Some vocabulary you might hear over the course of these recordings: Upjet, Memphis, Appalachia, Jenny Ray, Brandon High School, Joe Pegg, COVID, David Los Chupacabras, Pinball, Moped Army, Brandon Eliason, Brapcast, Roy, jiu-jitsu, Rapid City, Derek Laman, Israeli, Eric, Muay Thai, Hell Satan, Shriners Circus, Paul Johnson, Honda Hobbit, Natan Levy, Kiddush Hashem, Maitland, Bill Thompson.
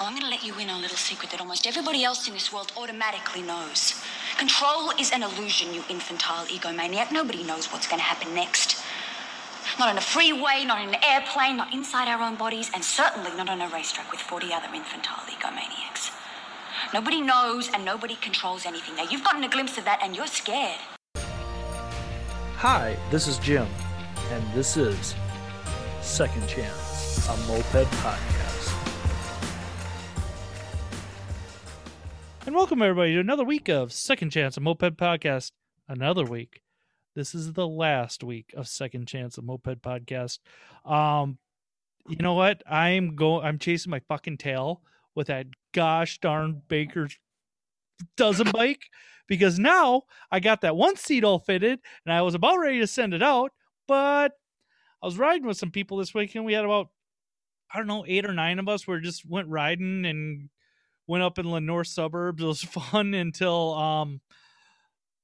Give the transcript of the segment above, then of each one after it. Well, I'm going to let you in on a little secret that almost everybody else in this world automatically knows. Control is an illusion, you infantile egomaniac. Nobody knows what's going to happen next. Not on a freeway, not in an airplane, not inside our own bodies, and certainly not on a racetrack with 40 other infantile egomaniacs. Nobody knows and nobody controls anything. Now, you've gotten a glimpse of that and you're scared. Hi, this is Jim, and this is Second Chance, a Moped Podcast. And welcome, everybody, to another week of Second Chance, a Moped Podcast. Another week. This is the last week of Second Chance, a Moped Podcast. You know what? I'm chasing my fucking tail with that gosh darn Baker's Dozen bike, because now I got that one seat all fitted and I was about ready to send it out, but I was riding with some people this weekend. We had about, 8 or 9 of us. We just went riding and went up in the north suburbs. It was fun until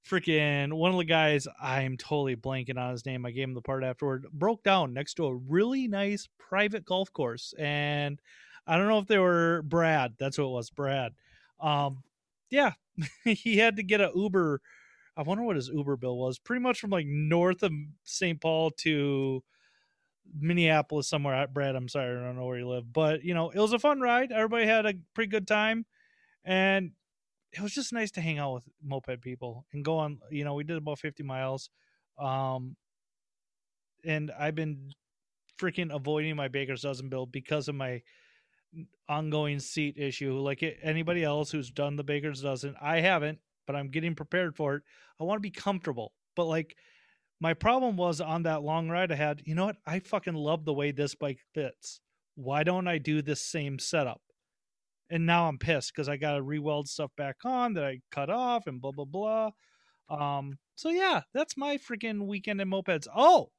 freaking one of the guys, I'm totally blanking on his name, I gave him the part afterward, broke down next to a really nice private golf course. And I don't know if they were Brad. That's what it was, Brad. Yeah, he had to get an Uber. I wonder what his Uber bill was. Pretty much from like north of St. Paul to Minneapolis somewhere. Brad, I'm sorry, I don't know where you live. But, you know, it was a fun ride. Everybody had a pretty good time. And it was just nice to hang out with moped people and go on. You know, we did about 50 miles. And I've been freaking avoiding my Baker's Dozen bill because of my ongoing seat issue. Like anybody else who's done the Baker's Dozen, I haven't, but I'm getting prepared for it. I want to be comfortable, but like my problem was on that long ride I had, you know what, I fucking love the way this bike fits. Why don't I do this same setup? And now I'm pissed because I got to re-weld stuff back on that I cut off and blah blah blah. So yeah, that's my freaking weekend in mopeds. Oh,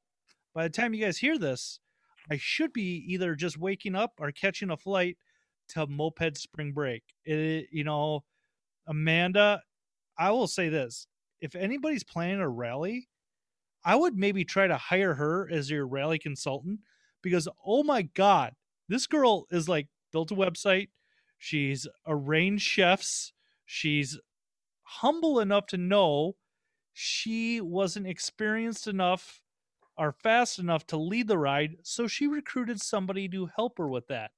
by the time you guys hear this, I should be either just waking up or catching a flight to Moped Spring Break. You know, Amanda, I will say this. If anybody's planning a rally, I would maybe try to hire her as your rally consultant, because, oh my God, this girl is like built a website. She's arranged chefs. She's humble enough to know she wasn't experienced enough are fast enough to lead the ride, so she recruited somebody to help her with that.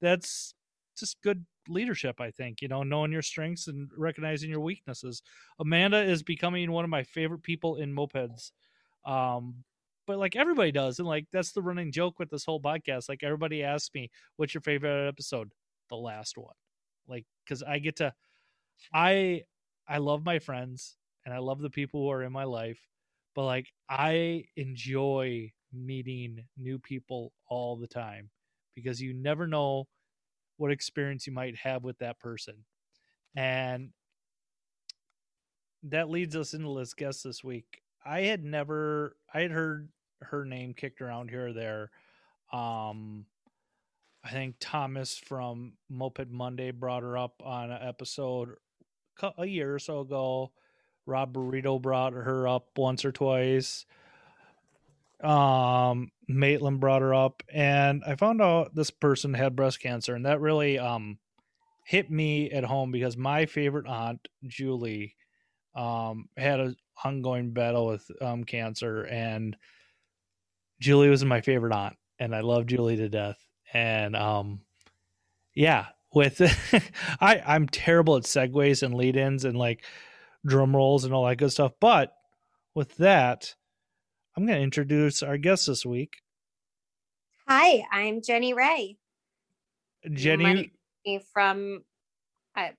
That's just good leadership, I think, you know, knowing your strengths and recognizing your weaknesses. Amanda is becoming one of my favorite people in mopeds. But like everybody does, and like that's the running joke with this whole podcast. Like everybody asks me, what's your favorite episode? The last one. Like, because I get to I love my friends and I love the people who are in my life. But like, I enjoy meeting new people all the time, because you never know what experience you might have with that person. And that leads us into this guest this week. I had heard her name kicked around here or there. I think Thomas from Moped Monday brought her up on an episode a year or so ago. Rob Burrito brought her up once or twice. Maitland brought her up, and I found out this person had breast cancer, and that really hit me at home, because my favorite aunt, Julie, had an ongoing battle with cancer, and Julie was my favorite aunt, and I love Julie to death. And yeah, with I'm terrible at segues and lead-ins and like drum rolls and all that good stuff. But with that, I'm going to introduce our guest this week. Hi, I'm Jenny Ray. Jenny from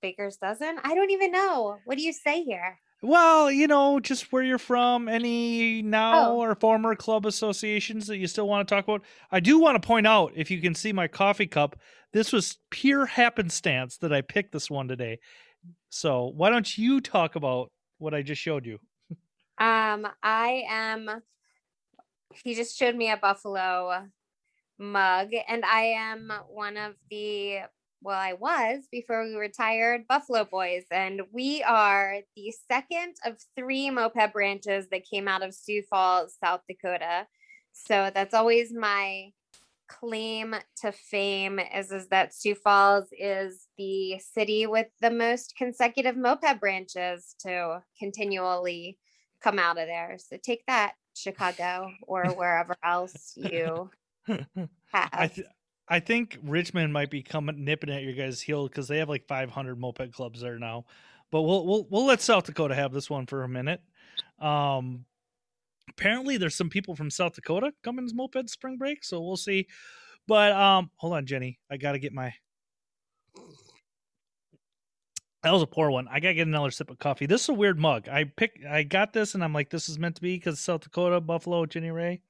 Baker's Dozen. I don't even know. What do you say here? Well, you know, just where you're from, any now or former club associations that you still want to talk about. I do want to point out, if you can see my coffee cup, this was pure happenstance that I picked this one today. So why don't you talk about what I just showed you? He just showed me a Buffalo mug, and I am one of the, well, I was before we retired, Buffalo Boys. And we are the second of 3 moped branches that came out of Sioux Falls, South Dakota. So that's always my claim to fame is that Sioux Falls is the city with the most consecutive moped branches to continually come out of there. So take that, Chicago, or wherever else you have. I think Richmond might be coming nipping at your guys' heel because they have like 500 moped clubs there now. But we'll let South Dakota have this one for a minute. Apparently there's some people from South Dakota coming to Moped Spring Break, so we'll see. But hold on, Jenny. I gotta get my. That was a poor one. I gotta get another sip of coffee. This is a weird mug. I got this, and I'm like, this is meant to be because South Dakota, Buffalo, Jenny Ray.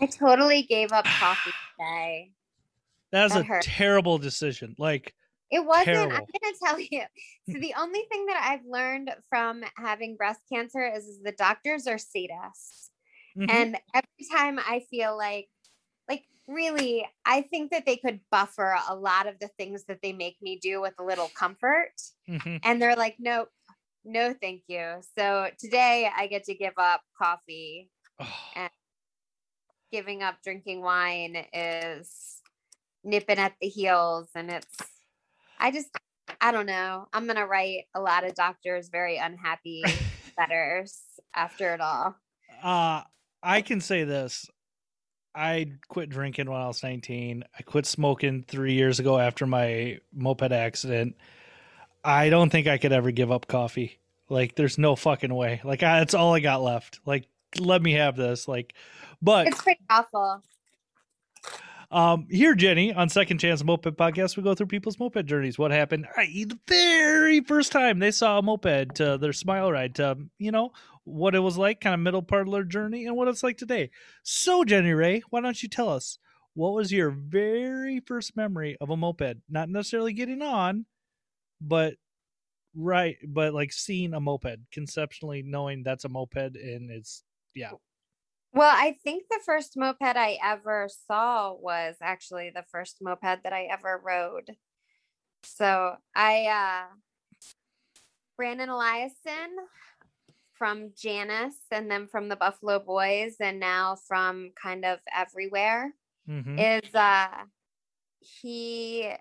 I totally gave up coffee today. That was a terrible decision. Like. It wasn't. Terrible. I'm going to tell you. So the only thing that I've learned from having breast cancer is the doctors are sadists. Mm-hmm. And every time I feel like really, I think that they could buffer a lot of the things that they make me do with a little comfort. Mm-hmm. And they're like, nope, no, thank you. So today I get to give up coffee. And giving up drinking wine is nipping at the heels. And it's, I don't know. I'm going to write a lot of doctors very unhappy letters after it all. I can say this. I quit drinking when I was 19. I quit smoking 3 years ago after my moped accident. I don't think I could ever give up coffee. Like, there's no fucking way. Like, that's all I got left. Like, let me have this. Like, but it's pretty awful. Here, Jenny, on Second Chance Moped Podcast, we go through people's moped journeys. What happened? The very first time they saw a moped, to their smile ride, to, you know, what it was like, kind of middle part of their journey, and what it's like today. So, Jenny Ray, why don't you tell us, what was your very first memory of a moped? Not necessarily getting on, but like seeing a moped, conceptually knowing that's a moped, and it's, yeah. Well, I think the first moped I ever saw was actually the first moped that I ever rode. So Brandon Eliason from Janice, and then from the Buffalo Boys, and now from kind of everywhere, is he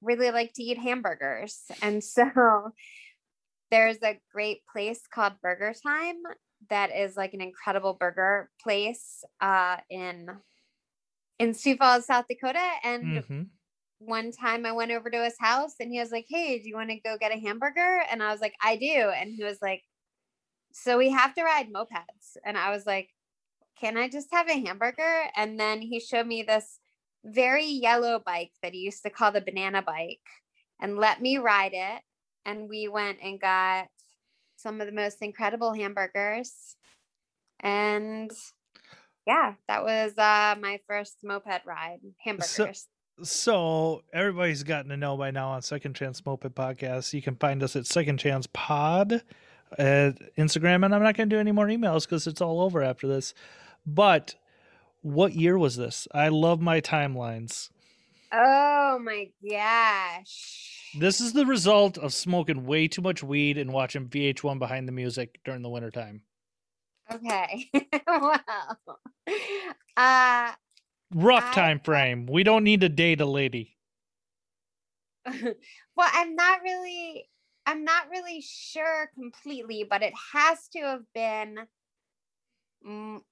really liked to eat hamburgers. And so there's a great place called Burger Time that is like an incredible burger place in Sioux Falls, South Dakota. And one time I went over to his house and he was like, hey, do you want to go get a hamburger? And I was like, I do. And he was like, so we have to ride mopeds. And I was like, can I just have a hamburger? And then he showed me this very yellow bike that he used to call the banana bike and let me ride it. And we went and got some of the most incredible hamburgers. And yeah, that was my first moped ride, hamburgers. So everybody's gotten to know by now on Second Chance Moped Podcast. You can find us at Second Chance Pod at Instagram. And I'm not going to do any more emails because it's all over after this. But what year was this? I love my timelines. Oh my gosh. This is the result of smoking way too much weed and watching VH1 Behind the Music during the wintertime. Okay. Wow. Rough time frame. We don't need to date a lady. Well, I'm not really sure completely, but it has to have been more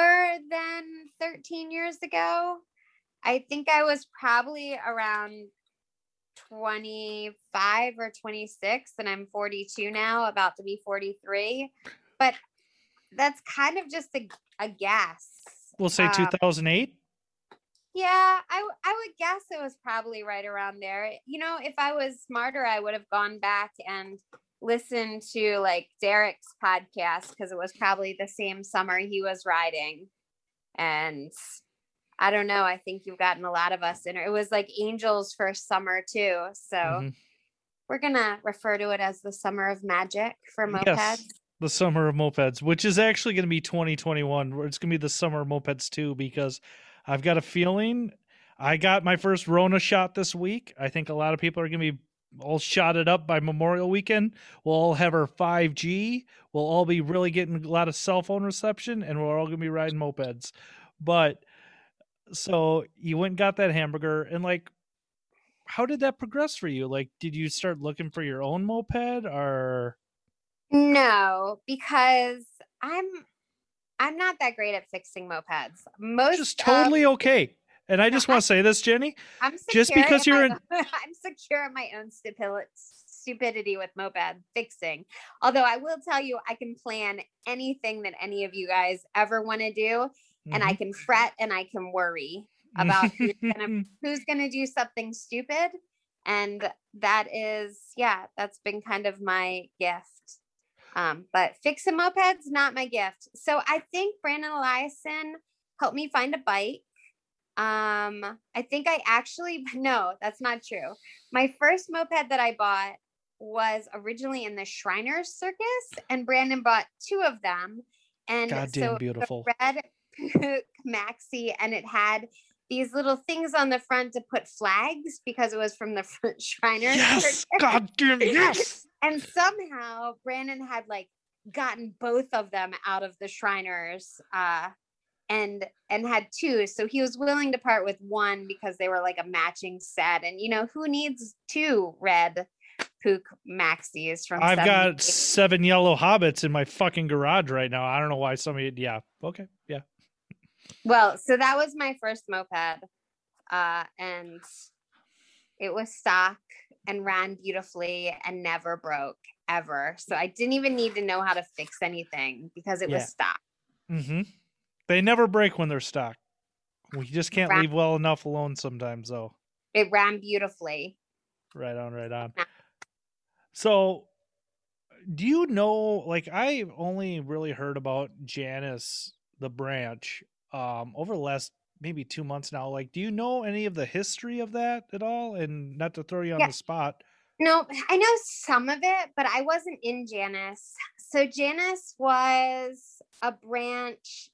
than 13 years ago. I think I was probably around 25 or 26, and I'm 42 now, about to be 43. But that's kind of just a guess. We'll say 2008. Yeah, I would guess it was probably right around there. You know, if I was smarter, I would have gone back and listened to like Derek's podcast, because it was probably the same summer he was riding. And I don't know. I think you've gotten a lot of us in. It was like Angel's first summer too. So we're going to refer to it as the summer of magic for mopeds. Yes, the summer of mopeds, which is actually going to be 2021. It's going to be the summer of mopeds too, because I've got a feeling I got my first Rona shot this week. I think a lot of people are going to be all shotted up by Memorial Weekend. We'll all have our 5G. We'll all be really getting a lot of cell phone reception, and we're all going to be riding mopeds. But so you went and got that hamburger, and like, how did that progress for you? Like, did you start looking for your own moped, or? No, because I'm not that great at fixing mopeds. Just totally okay. And I just want to say this, Jenny. I'm secure. Just because I'm secure in my own stupidity with moped fixing. Although I will tell you, I can plan anything that any of you guys ever want to do, mm-hmm. and I can fret and I can worry about who's gonna do something stupid. And that is, that's been kind of my gift. But fixing mopeds, not my gift. So I think Brandon Eliason helped me find a bike. No, that's not true. My first moped that I bought was originally in the Shriners Circus, and Brandon bought two of them. And goddamn so beautiful. Red Puch Maxi, and it had these little things on the front to put flags because it was from the front Shriners. Yes, goddamn, yes. And somehow Brandon had like gotten both of them out of the Shriners, and had two. So he was willing to part with one because they were like a matching set. And you know, who needs two red Puch Maxis from I've got 7 yellow hobbits in my fucking garage right now. I don't know why somebody, okay. Yeah. Well, so that was my first moped. And it was stock and ran beautifully and never broke ever. So I didn't even need to know how to fix anything because it was stock. Mm-hmm. They never break when they're stock. We just can't leave well enough alone sometimes, though. It ran beautifully. Right on, right on. So, do you know, like, I only really heard about Janice, the branch, over the last maybe 2 months now. Like, do you know any of the history of that at all? And not to throw you on the spot. No, I know some of it, but I wasn't in Janice. So Janice was a branch.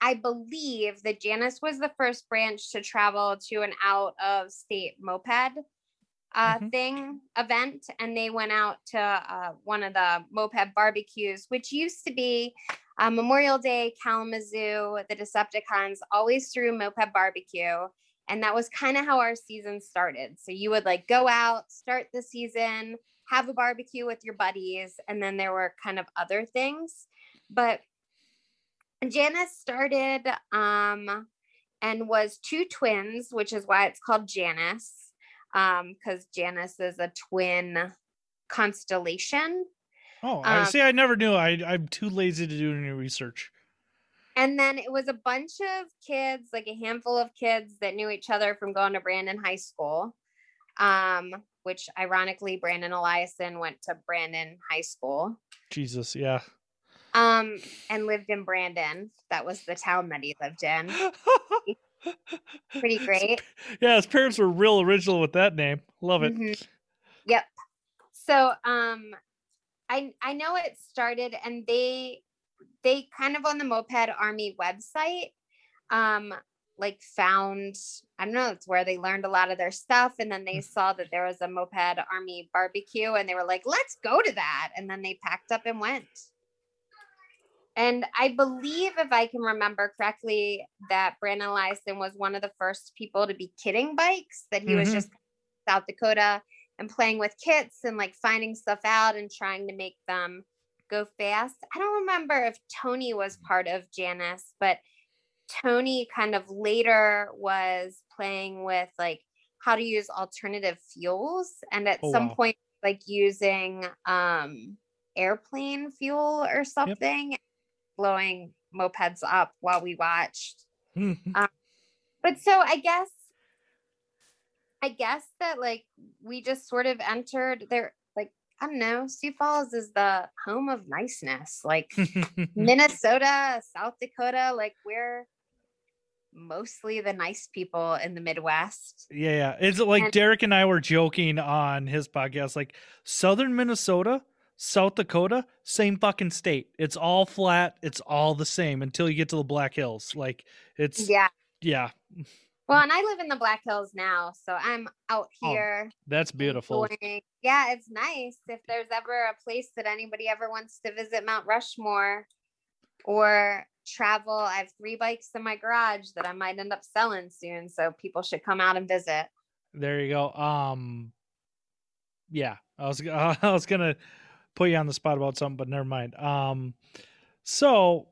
I believe that Janice was the first branch to travel to an out-of-state moped event. And they went out to one of the moped barbecues, which used to be Memorial Day, Kalamazoo. The Decepticons always threw moped barbecue. And that was kind of how our season started. So you would like go out, start the season, have a barbecue with your buddies. And then there were kind of other things, but Janice started, and was two twins, which is why it's called Janice. 'Cause Janice is a twin constellation. Oh, I see. I never knew. I'm too lazy to do any research. And then it was a bunch of kids, like a handful of kids that knew each other from going to Brandon High School, which ironically, Brandon Eliason went to Brandon High School. Jesus, yeah. And lived in Brandon. That was the town that he lived in. Pretty great. Yeah, his parents were real original with that name. Love it. Mm-hmm. Yep. So I know it started, and they kind of on the Moped Army website, found, I don't know, it's where they learned a lot of their stuff. And then they saw that there was a Moped Army barbecue, and they were like, let's go to that. And then they packed up and went. And I believe, if I can remember correctly, that Brandon Eliason was one of the first people to be kidding bikes, that he was just in South Dakota and playing with kits and like finding stuff out and trying to make them go fast. I don't remember if Tony was part of Janice, but Tony kind of later was playing with like how to use alternative fuels, and at some point like using airplane fuel or something, blowing mopeds up while we watched. But so I guess that like we just sort of entered there. I don't know. Sioux Falls is the home of niceness, like Minnesota, South Dakota. Like, we're mostly the nice people in the Midwest. Yeah. It's like Derek and I were joking on his podcast, like Southern Minnesota, South Dakota, same fucking state. It's all flat. It's all the same until you get to the Black Hills. Like, it's yeah. Well, and I live in the Black Hills now, so I'm out here. Oh, that's beautiful. Enjoying. Yeah, it's nice. If there's ever a place that anybody ever wants to visit Mount Rushmore or travel. I have 3 bikes in my garage that I might end up selling soon. So people should come out and visit. There you go. Yeah, I was going to put you on the spot about something, but never mind. So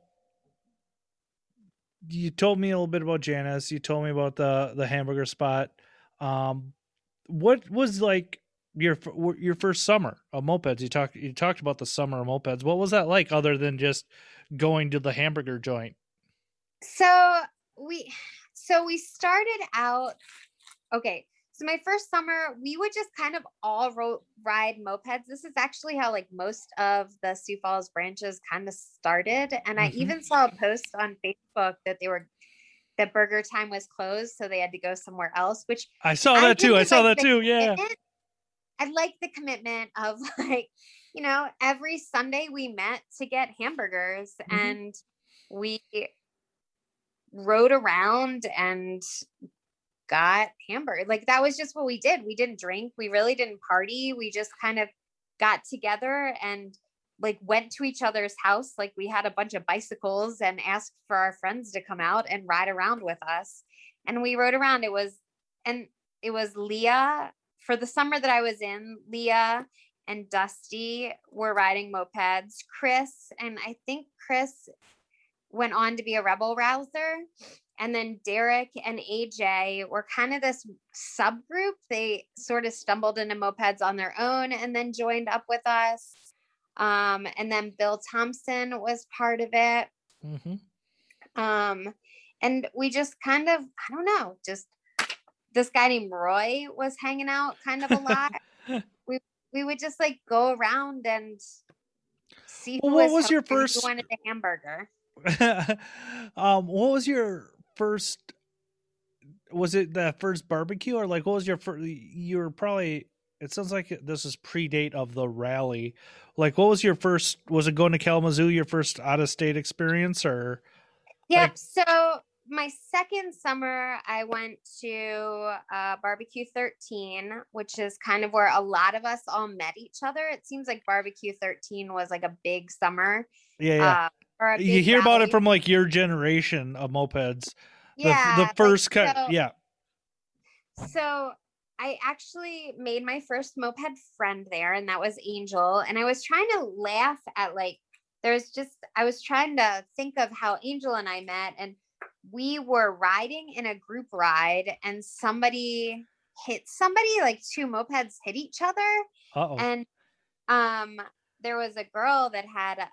you told me a little bit about Janice. You told me about the hamburger spot. What was like your first summer of mopeds? You talked about the summer of mopeds. What was that like other than just going to the hamburger joint? So we started out, okay. So my first summer, we would just kind of all ride mopeds. This is actually how like most of the Sioux Falls branches kind of started. And I even saw a post on Facebook that that Burger Time was closed. So they had to go somewhere else, which I saw that too. Yeah. I like the commitment of like, you know, every Sunday we met to get hamburgers and we rode around and got hamburger. Like that was just what we did. We didn't drink. We really didn't party. We just kind of got together and like went to each other's house. Like we had a bunch of bicycles and asked for our friends to come out and ride around with us. And we rode around. It was Leah for the summer that I was in. Leah and Dusty were riding mopeds. Chris, and I think Chris went on to be a rebel rouser. And then Derek and AJ were kind of this subgroup. They sort of stumbled into mopeds on their own and then joined up with us. And then Bill Thompson was part of it. And we just kind of, I don't know, just this guy named Roy was hanging out kind of a lot. We would just like go around and see who was your first wanted a hamburger. What was your first, was it the first barbecue or like, what was your first, you were probably, it sounds like this is predate of the rally. Like what was your first, was it going to Kalamazoo, your first out of state experience or? Yeah. Like... So my second summer I went to Barbecue 13, which is kind of where a lot of us all met each other. It seems like Barbecue 13 was like a big summer. Yeah. You hear about it from like your generation of mopeds. Yeah. The first like, kind. So, yeah. So I actually made my first moped friend there, and that was Angel. And I was trying to laugh at like, I was trying to think of how Angel and I met, and we were riding in a group ride and somebody hit somebody, like 2 mopeds hit each other. Uh-oh. And there was a girl that had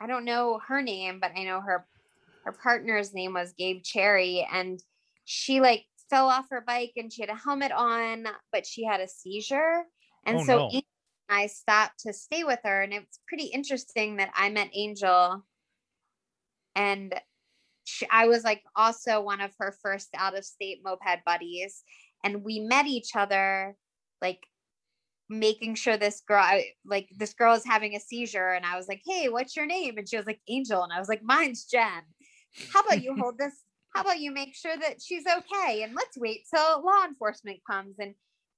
I don't know her name, but I know her partner's name was Gabe Cherry, and she like fell off her bike and she had a helmet on, but she had a seizure. And Angel and I stopped to stay with her. And it's pretty interesting that I met Angel, and I was like also one of her first out of state moped buddies. And we met each other like making sure this girl is having a seizure. And I was like, hey, what's your name? And she was like, Angel. And I was like, mine's Jen. How about you hold this? How about you make sure that she's okay? And let's wait till law enforcement comes. And,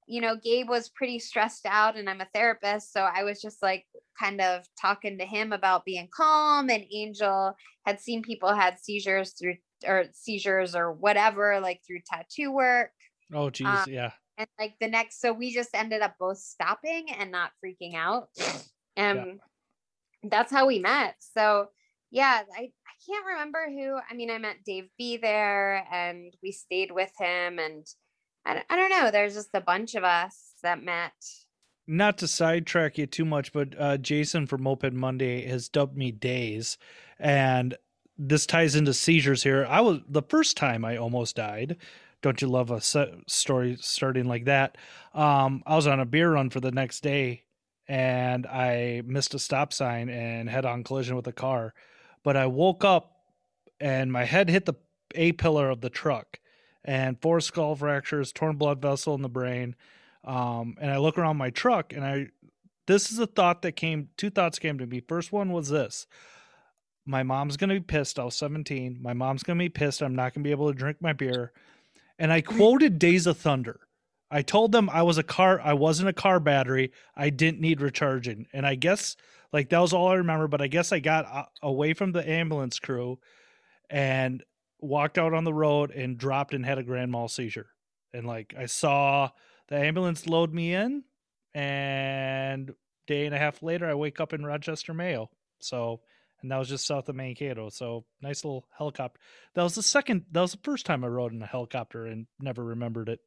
you know, Gabe was pretty stressed out and I'm a therapist. So I was just like kind of talking to him about being calm, and Angel had seen people had seizures or whatever, like through tattoo work. Oh, geez. Yeah. And like so we just ended up both stopping and not freaking out. And that's how we met. So yeah, I can't remember who, I met Dave B there and we stayed with him, and I don't know. There's just a bunch of us that met. Not to sidetrack you too much, but Jason from Moped Monday has dubbed me Days, and this ties into seizures here. The first time I almost died. Don't you love a story starting like that? I was on a beer run for the next day and I missed a stop sign and head-on collision with a car, but I woke up and my head hit the A-pillar of the truck and 4 skull fractures, torn blood vessel in the brain. And I look around my truck and two thoughts came to me. First one was this. My mom's going to be pissed. I was 17. My mom's going to be pissed. I'm not going to be able to drink my beer. And I quoted Days of Thunder. I I told them I wasn't a car battery. I didn't need recharging. And I guess like that was all I remember, but I guess I got away from the ambulance crew and walked out on the road and dropped and had a grand mal seizure. And like, I saw the ambulance load me in, and day and a half later, I wake up in Rochester, Mayo. So, and that was just south of Mankato. So nice little helicopter. That was the first time I rode in a helicopter and never remembered it.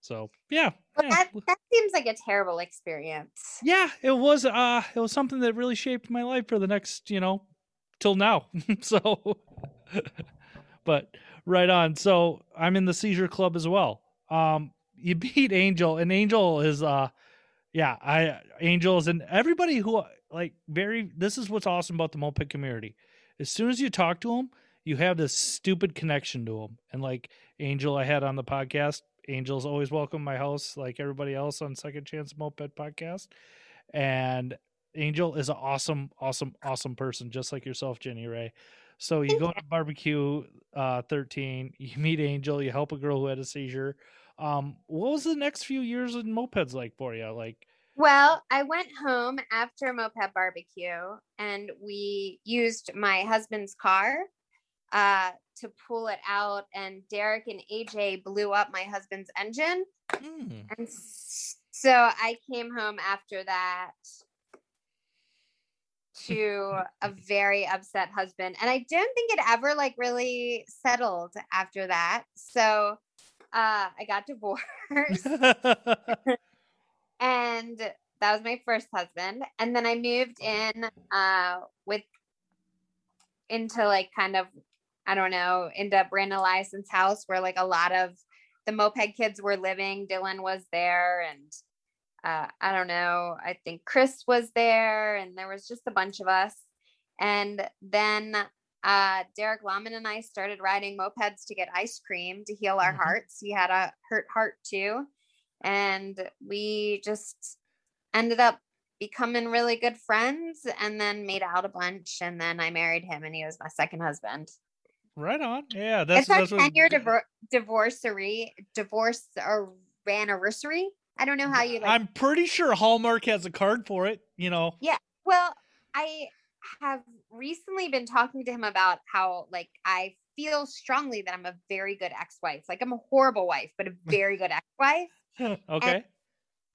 So yeah. Well, yeah. That seems like a terrible experience. Yeah, it was something that really shaped my life for the next, till now. So, but right on. So I'm in the seizure club as well. You beat Angel, and Angel is, Angels and everybody who this is what's awesome about the moped community. As soon as you talk to them, you have this stupid connection to them. And like Angel I had on the podcast, Angel's always welcome my house, like everybody else on Second Chance Moped Podcast. And Angel is an awesome, awesome, awesome person, just like yourself, Jenny Ray. So you go to barbecue 13, you meet Angel, you help a girl who had a seizure. What was the next few years in mopeds like for you? Well, I went home after Moped Barbecue, and we used my husband's car to pull it out, and Derek and AJ blew up my husband's engine. And so I came home after that to a very upset husband, and I don't think it ever really settled after that. So I got divorced and that was my first husband. And then I moved in into Brandon Eliason's house, where a lot of the moped kids were living. Dylan was there, and I think Chris was there, and there was just a bunch of us. And then Derek Laman and I started riding mopeds to get ice cream to heal our hearts. He had a hurt heart too. And we just ended up becoming really good friends, and then made out a bunch. And then I married him, and he was my second husband. Right on. Yeah. That's our 10-year divorce or anniversary. I don't know how you I'm pretty sure Hallmark has a card for it, Yeah. Well, I have recently been talking to him about how I feel strongly that I'm a very good ex-wife. I'm a horrible wife, but a very good ex-wife. Okay. And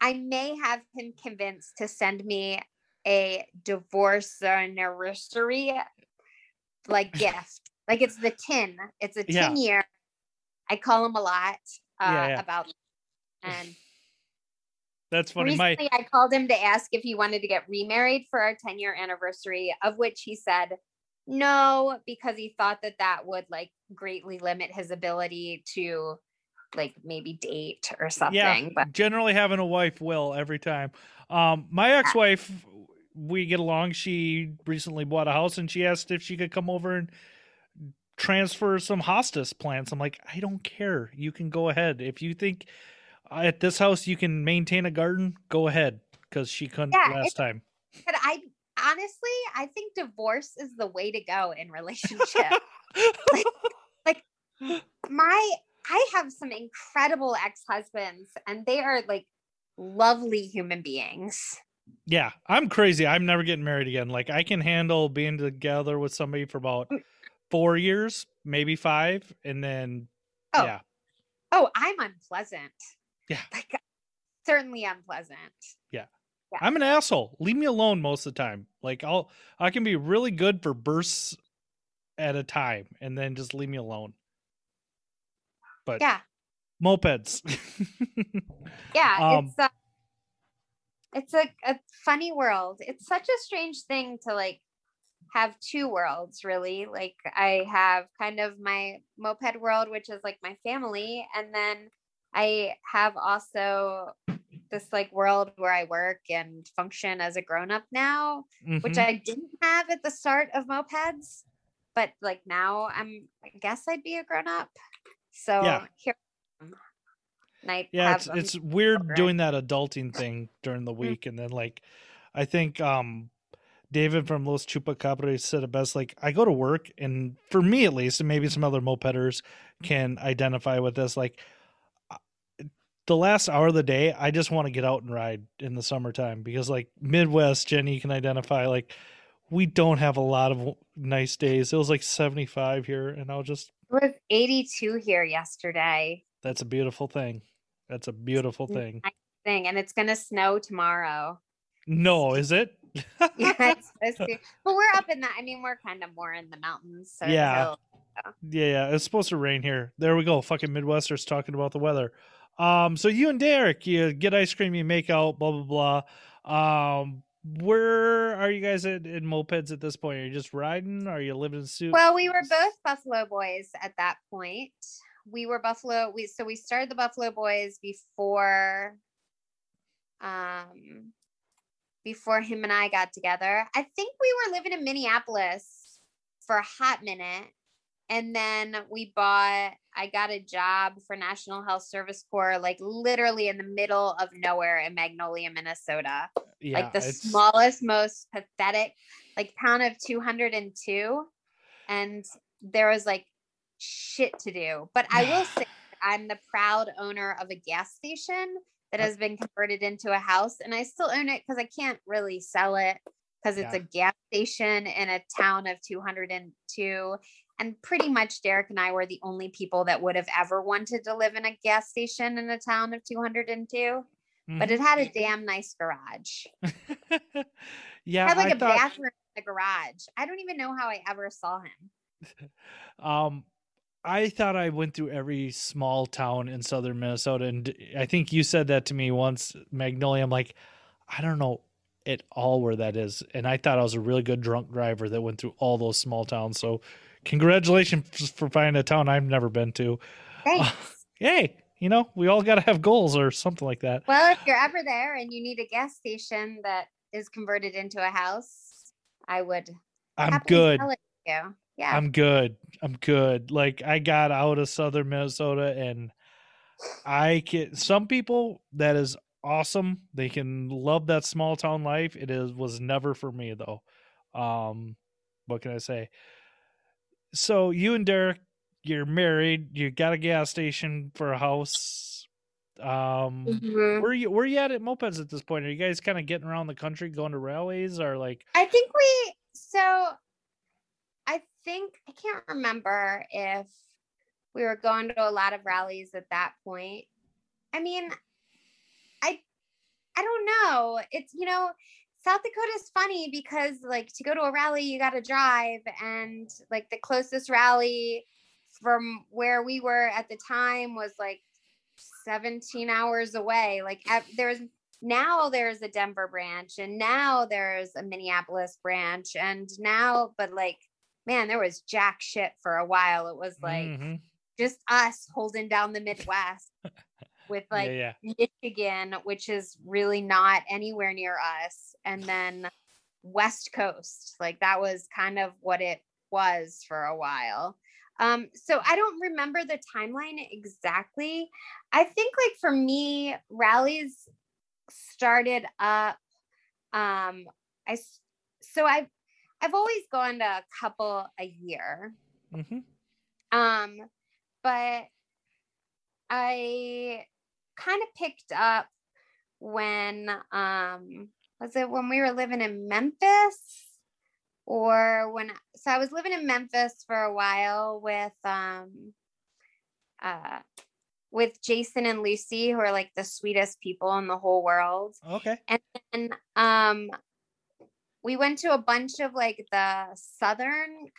I may have him convinced to send me a divorce anniversary gift. It's the tin. It's a 10-year. I call him a lot about it. And that's funny. Recently, I called him to ask if he wanted to get remarried for our 10-year anniversary, of which he said no, because he thought that would greatly limit his ability to maybe date or something. Yeah, but generally having a wife will every time. My ex-wife, we get along. She recently bought a house, and she asked if she could come over and transfer some hostas plants. I'm like, I don't care. You can go ahead. If you think at this house you can maintain a garden, go ahead, because she couldn't last time. But I think divorce is the way to go in relationship. I have some incredible ex-husbands, and they are lovely human beings. Yeah. I'm crazy. I'm never getting married again. I can handle being together with somebody for about 4 years, maybe 5. And then, I'm unpleasant. Yeah. Certainly unpleasant. Yeah. Yeah. I'm an asshole. Leave me alone most of the time. I can be really good for bursts at a time, and then just leave me alone. But yeah, mopeds. Yeah, it's a funny world. It's such a strange thing to have two worlds, really. I have kind of my moped world, which is my family, and then I have also this world where I work and function as a grown-up now, which I didn't have at the start of mopeds, but now I guess I'd be a grown-up. So here I am. It's weird doing that adulting thing during the week. And then I think David from Los Chupacabras said it best, I go to work, and for me at least, and maybe some other mopeders can identify with this, the last hour of the day, I just want to get out and ride in the summertime, because like Midwest, Jenny can identify, like we don't have a lot of nice days. It was like 75 here, and it was 82 here yesterday. That's a beautiful thing. That's a beautiful thing. Nice thing. And it's going to snow tomorrow. No, is it? Yeah, it's supposed to. But we're up in the, we're kind of more in the mountains. So yeah. Yeah. It's supposed to rain here. There we go. Fucking Midwesters talking about the weather. So you and Derek, you get ice cream, you make out, blah, blah, blah. Where are you guys in mopeds at this point? Are you just riding? Are you living in Sioux? Well, we were both Buffalo Boys at that point. We were Buffalo. We started the Buffalo Boys before him and I got together. I think we were living in Minneapolis for a hot minute. And then I got a job for National Health Service Corps, like literally in the middle of nowhere in Magnolia, Minnesota. Yeah, like the smallest, most pathetic, like town of 202. And there was like shit to do. But I will say I'm the proud owner of a gas station that has been converted into a house. And I still own it because I can't really sell it because it's a gas station in a town of 202. And pretty much Derek and I were the only people that would have ever wanted to live in a gas station in a town of 202, but it had a damn nice garage. Yeah. It had like a bathroom in the garage. I don't even know how I ever saw him. I thought I went through every small town in southern Minnesota. And I think you said that to me once, Magnolia. I'm like, I don't know at all where that is. And I thought I was a really good drunk driver that went through all those small towns. So congratulations for finding a town I've never been to. Thanks. Hey, we all got to have goals or something like that. Well, if you're ever there and you need a gas station that is converted into a house, I'm good. Yeah. I'm good. Like I got out of southern Minnesota and some people, that is awesome. They can love that small town life. It was never for me though. What can I say? So you and Derek, you're married. You got a gas station for a house. Where you at mopeds at this point? Are you guys kind of getting around the country, going to rallies, or like? I think I can't remember if we were going to a lot of rallies at that point. I don't know. It's South Dakota is funny because like to go to a rally, you got to drive, and like the closest rally from where we were at the time was like 17 hours away. like there's a Denver branch, and now there's a Minneapolis branch, and now, but like, man, there was jack shit for a while. It was like just us holding down the Midwest with like Michigan, which is really not anywhere near us. And then West Coast, like that was kind of what it was for a while. So I don't remember the timeline exactly. I think like for me, rallies started up. I've always gone to a couple a year. But I kind of picked up when when we were living in Memphis, I was living in Memphis for a while with Jason and Lucy, who are like the sweetest people in the whole world. Okay. And then we went to a bunch of like the southern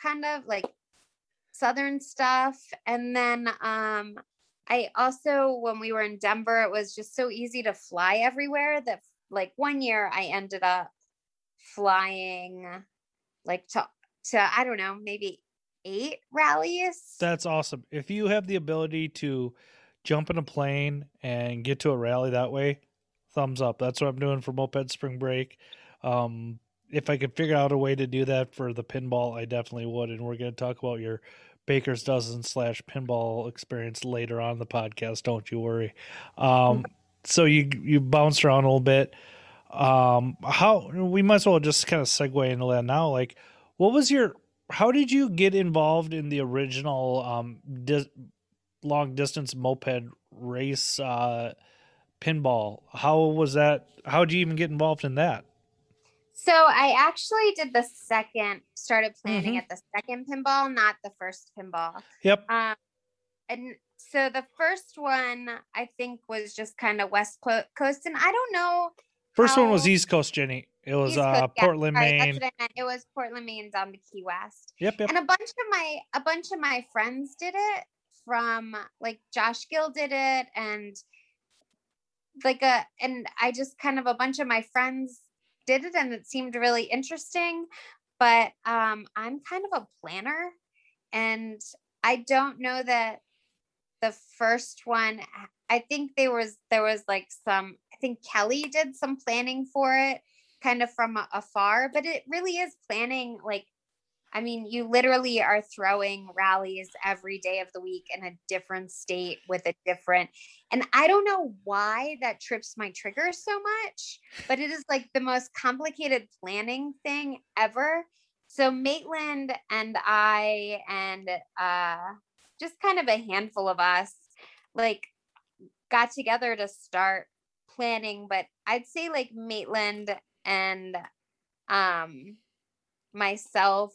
stuff. And then I also, when we were in Denver, it was just so easy to fly everywhere that like one year I ended up flying like to I don't know, maybe 8 rallies. That's awesome. If you have the ability to jump in a plane and get to a rally that way, thumbs up. That's what I'm doing for Moped Spring Break. If I could figure out a way to do that for the pinball, I definitely would. And we're going to talk about your Baker's Dozen / pinball experience later on in the podcast. Don't you worry. So you bounced around a little bit. How we might as well just kind of segue into that now. Like, how did you get involved in the original long distance moped race pinball. How was that? How did you even get involved in that? So I actually did the second, started planning at the second pinball, not the first pinball. Yep. And so the first one, I think, was just kind of West Coast. And I don't know. First one was East Coast, Jenny. It was Portland, Maine. That's what I meant. It was Portland, Maine, down to Key West. Yep, yep. And a bunch of my friends did it. From like Josh Gill did it, and I just kind of a bunch of my friends did it, and it seemed really interesting. But I'm kind of a planner, and I don't know that the first one. I think there was like some. I think Kelly did some planning for it, kind of from afar. But it really is planning, like. I mean, you literally are throwing rallies every day of the week in a different state with a different, and I don't know why that trips my trigger so much, but it is like the most complicated planning thing ever. So Maitland and I, and just kind of a handful of us, like got together to start planning, but I'd say like Maitland and myself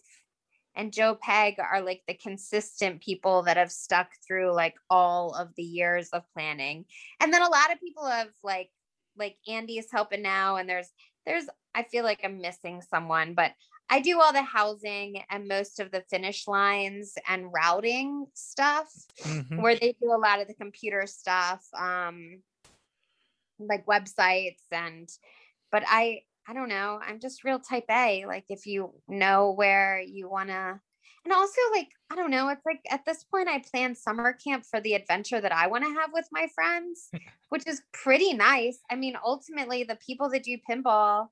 and Joe Pegg are like the consistent people that have stuck through like all of the years of planning. And then a lot of people have like Andy is helping now. And there's, I feel like I'm missing someone, but I do all the housing and most of the finish lines and routing stuff where they do a lot of the computer stuff, like websites and, but I don't know. I'm just real type A. Like if you know where you want to, and also like, I don't know. It's like, at this point I plan summer camp for the adventure that I want to have with my friends, which is pretty nice. I mean, ultimately the people that do pinball,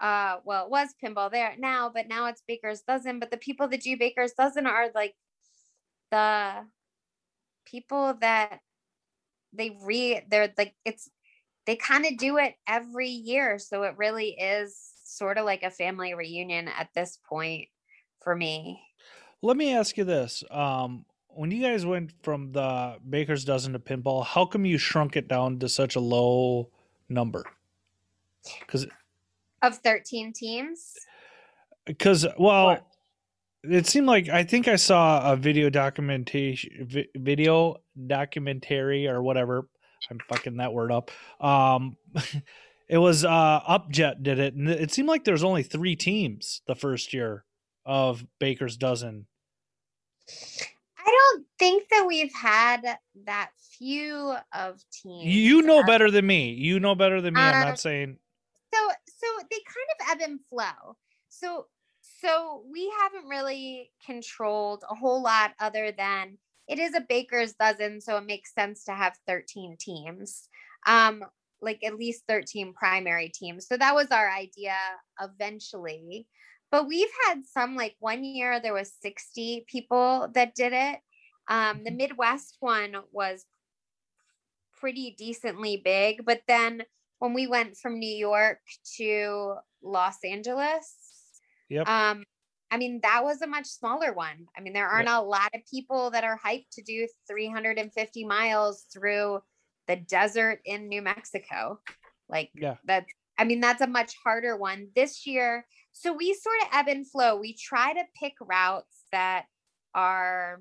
well, it was pinball there now, but now it's Baker's Dozen, but the people that do Baker's Dozen are like the people that they're like, they kind of do it every year. So it really is sort of like a family reunion at this point for me. Let me ask you this. When you guys went from the Baker's Dozen to pinball, how come you shrunk it down to such a low number? Because of 13 teams? Because, well, it seemed like, I think I saw a video documentary or whatever. I'm fucking that word up. It was Upjet did it, and it seemed like there's only 3 teams the first year of Baker's Dozen. I don't think that we've had that few of teams. You know better than me. You know better than me. I'm not saying. So they kind of ebb and flow. So we haven't really controlled a whole lot other than. It is a Baker's Dozen, so it makes sense to have 13 teams, like at least 13 primary teams. So that was our idea eventually. But we've had some, like one year there was 60 people that did it. The Midwest one was pretty decently big. But then when we went from New York to Los Angeles, I mean, that was a much smaller one. I mean, there aren't a lot of people that are hyped to do 350 miles through the desert in New Mexico. Like that's a much harder one this year. So we sort of ebb and flow. We try to pick routes that are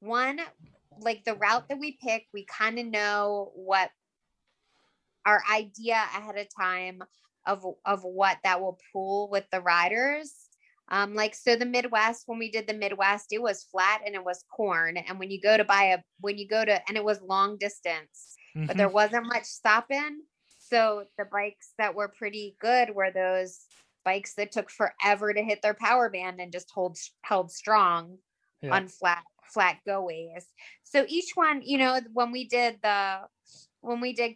one, like the route that we pick, we kind of know what our idea ahead of time of what that will pull with the riders. Like, so the Midwest, when we did the Midwest, it was flat and it was corn. And when you go to and it was long distance, but there wasn't much stopping. So the bikes that were pretty good were those bikes that took forever to hit their power band and just held strong on flat go ways. So each one, you know, when we did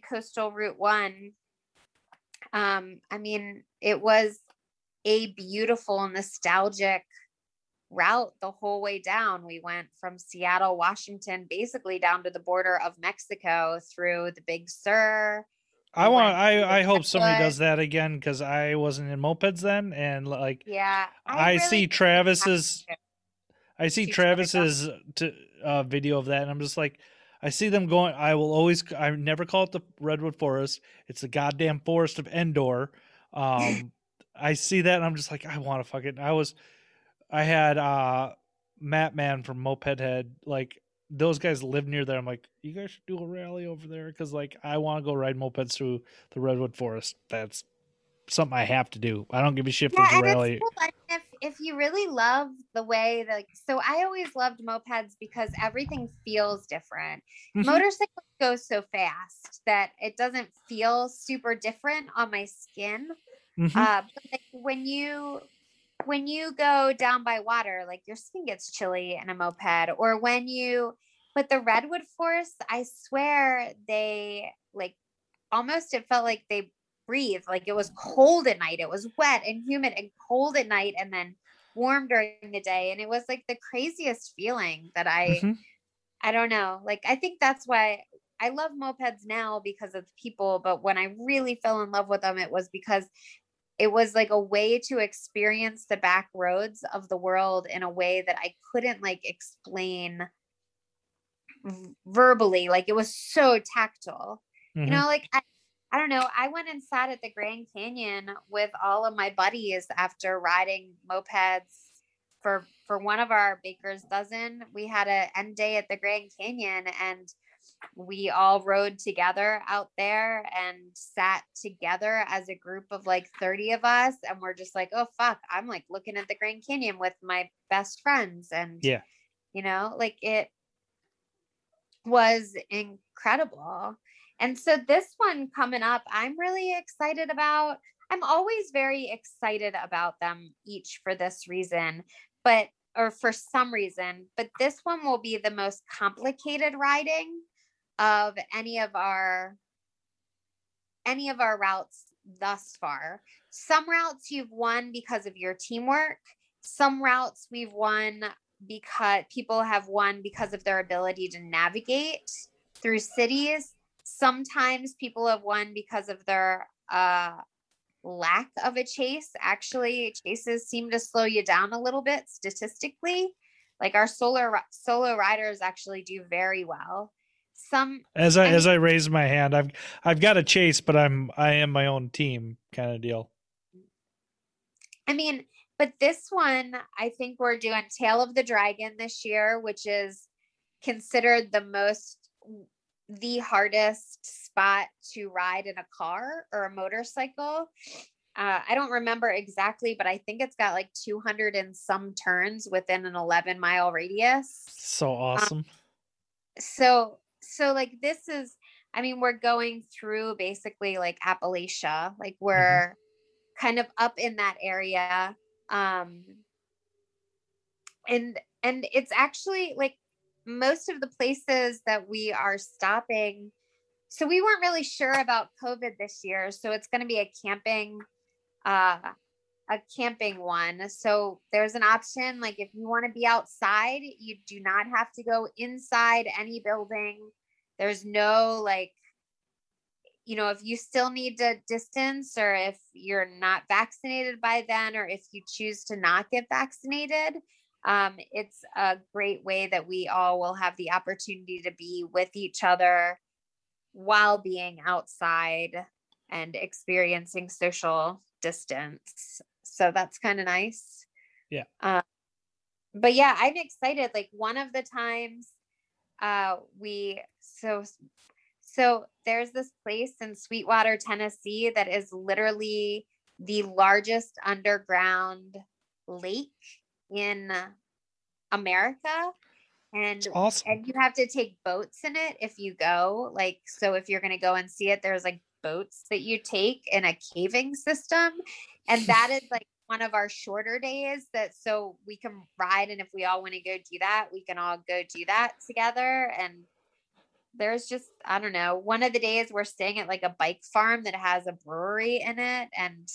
Coastal Route 1, I mean, it was a beautiful, nostalgic route the whole way down. We went from Seattle, Washington, basically down to the border of Mexico through the Big Sur. I hope somebody does that again, because I wasn't in mopeds then, and like I see Travis's video of that, and I'm just like, I see them going. I never call it the Redwood Forest. It's the goddamn Forest of Endor. I see that and I'm just like, I want to fucking. I had Matt Man from Moped Head. Like, those guys live near there. I'm like, you guys should do a rally over there because, like, I want to go ride mopeds through the Redwood Forest. That's something I have to do. I don't give a shit for the rally. Cool. If you really love the way, so I always loved mopeds because everything feels different. Motorcycles go so fast that it doesn't feel super different on my skin. But like when you go down by water, like your skin gets chilly in a moped, or but the Redwood Forest, I swear they it felt like they breathe. Like, it was cold at night. It was wet and humid and cold at night and then warm during the day. And it was like the craziest feeling that I don't know. Like, I think that's why I love mopeds now, because of people. But when I really fell in love with them, it was because it was like a way to experience the back roads of the world in a way that I couldn't explain verbally. Like, it was so tactile, you know, like I don't know. I went and sat at the Grand Canyon with all of my buddies after riding mopeds for one of our Baker's Dozen. We had an end day at the Grand Canyon, and we all rode together out there and sat together as a group of 30 of us. And we're just like, oh, fuck, I'm looking at the Grand Canyon with my best friends. And, you know, it was incredible. And so this one coming up, I'm really excited about. I'm always very excited about them each for this reason, or for some reason, but this one will be the most complicated riding of any of our routes thus far. Some routes you've won because of your teamwork. Some routes we've won because people have won because of their ability to navigate through cities. Sometimes people have won because of their lack of a chase. Actually, chases seem to slow you down a little bit statistically. Like, our solo riders actually do very well. As I raise my hand, I've got a chase, but I am my own team kind of deal. I mean, but this one, I think we're doing Tail of the Dragon this year, which is considered the hardest spot to ride in a car or a motorcycle. I don't remember exactly, but I think it's got 200 and some turns within an 11-mile radius. So awesome. So this is, I mean, we're going through basically Appalachia, we're kind of up in that area. And it's actually most of the places that we are stopping. So we weren't really sure about COVID this year. So it's going to be a camping one. So there's an option. If you want to be outside, you do not have to go inside any building. There's no, if you still need to distance, or if you're not vaccinated by then, or if you choose to not get vaccinated, it's a great way that we all will have the opportunity to be with each other while being outside and experiencing social distance. So that's kind of nice. Yeah. But yeah, I'm excited. One of the times so there's this place in Sweetwater, Tennessee that is literally the largest underground lake in America, and you have to take boats in it if you go. So if you're going to go and see it, there's boats that you take in a caving system, and that is one of our shorter days that so we can ride, and if we all want to go do that, we can all go do that together. And there's just, I don't know, one of the days we're staying at a bike farm that has a brewery in it, and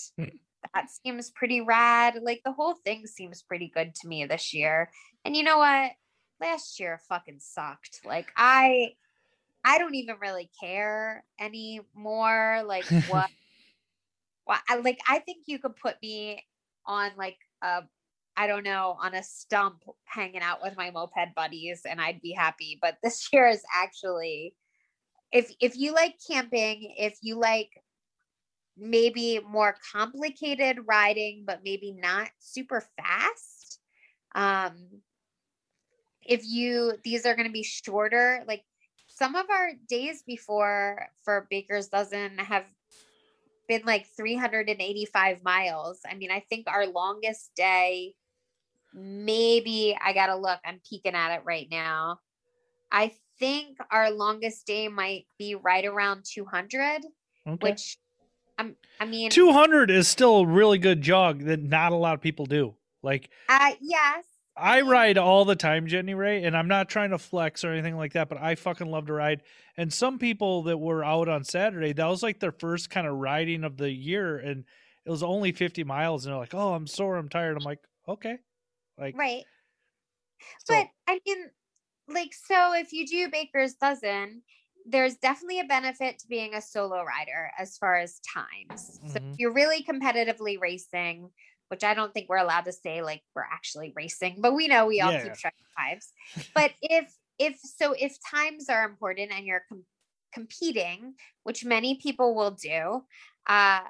that seems pretty rad. The whole thing seems pretty good to me this year. And you know what? Last year fucking sucked. I don't even really care anymore. I think you could put me on a I don't know, on a stump hanging out with my moped buddies, and I'd be happy. But this year is actually, if you like camping, if you like maybe more complicated riding, but maybe not super fast. These are going to be shorter, like some of our days before for Baker's Dozen have been like 385 miles. I mean, I think our longest day, maybe I got to look, I'm peeking at it right now. I think our longest day might be right around 200, okay. Which I mean, 200 is still a really good jog that not a lot of people do. Like, yes, I ride all the time, Jenny Ray, and I'm not trying to flex or anything like that, but I fucking love to ride. And some people that were out on Saturday, that was like their first kind of riding of the year, and it was only 50 miles, and they're like, "Oh, I'm sore, I'm tired." I'm like, "Okay," like, right. So. But I mean, like, so if you do Baker's Dozen, there's definitely a benefit to being a solo rider as far as times. Mm-hmm. So if you're really competitively racing, which I don't think we're allowed to say like we're actually racing, but we know we all keep track of times. But if times are important and you're competing, which many people will do, that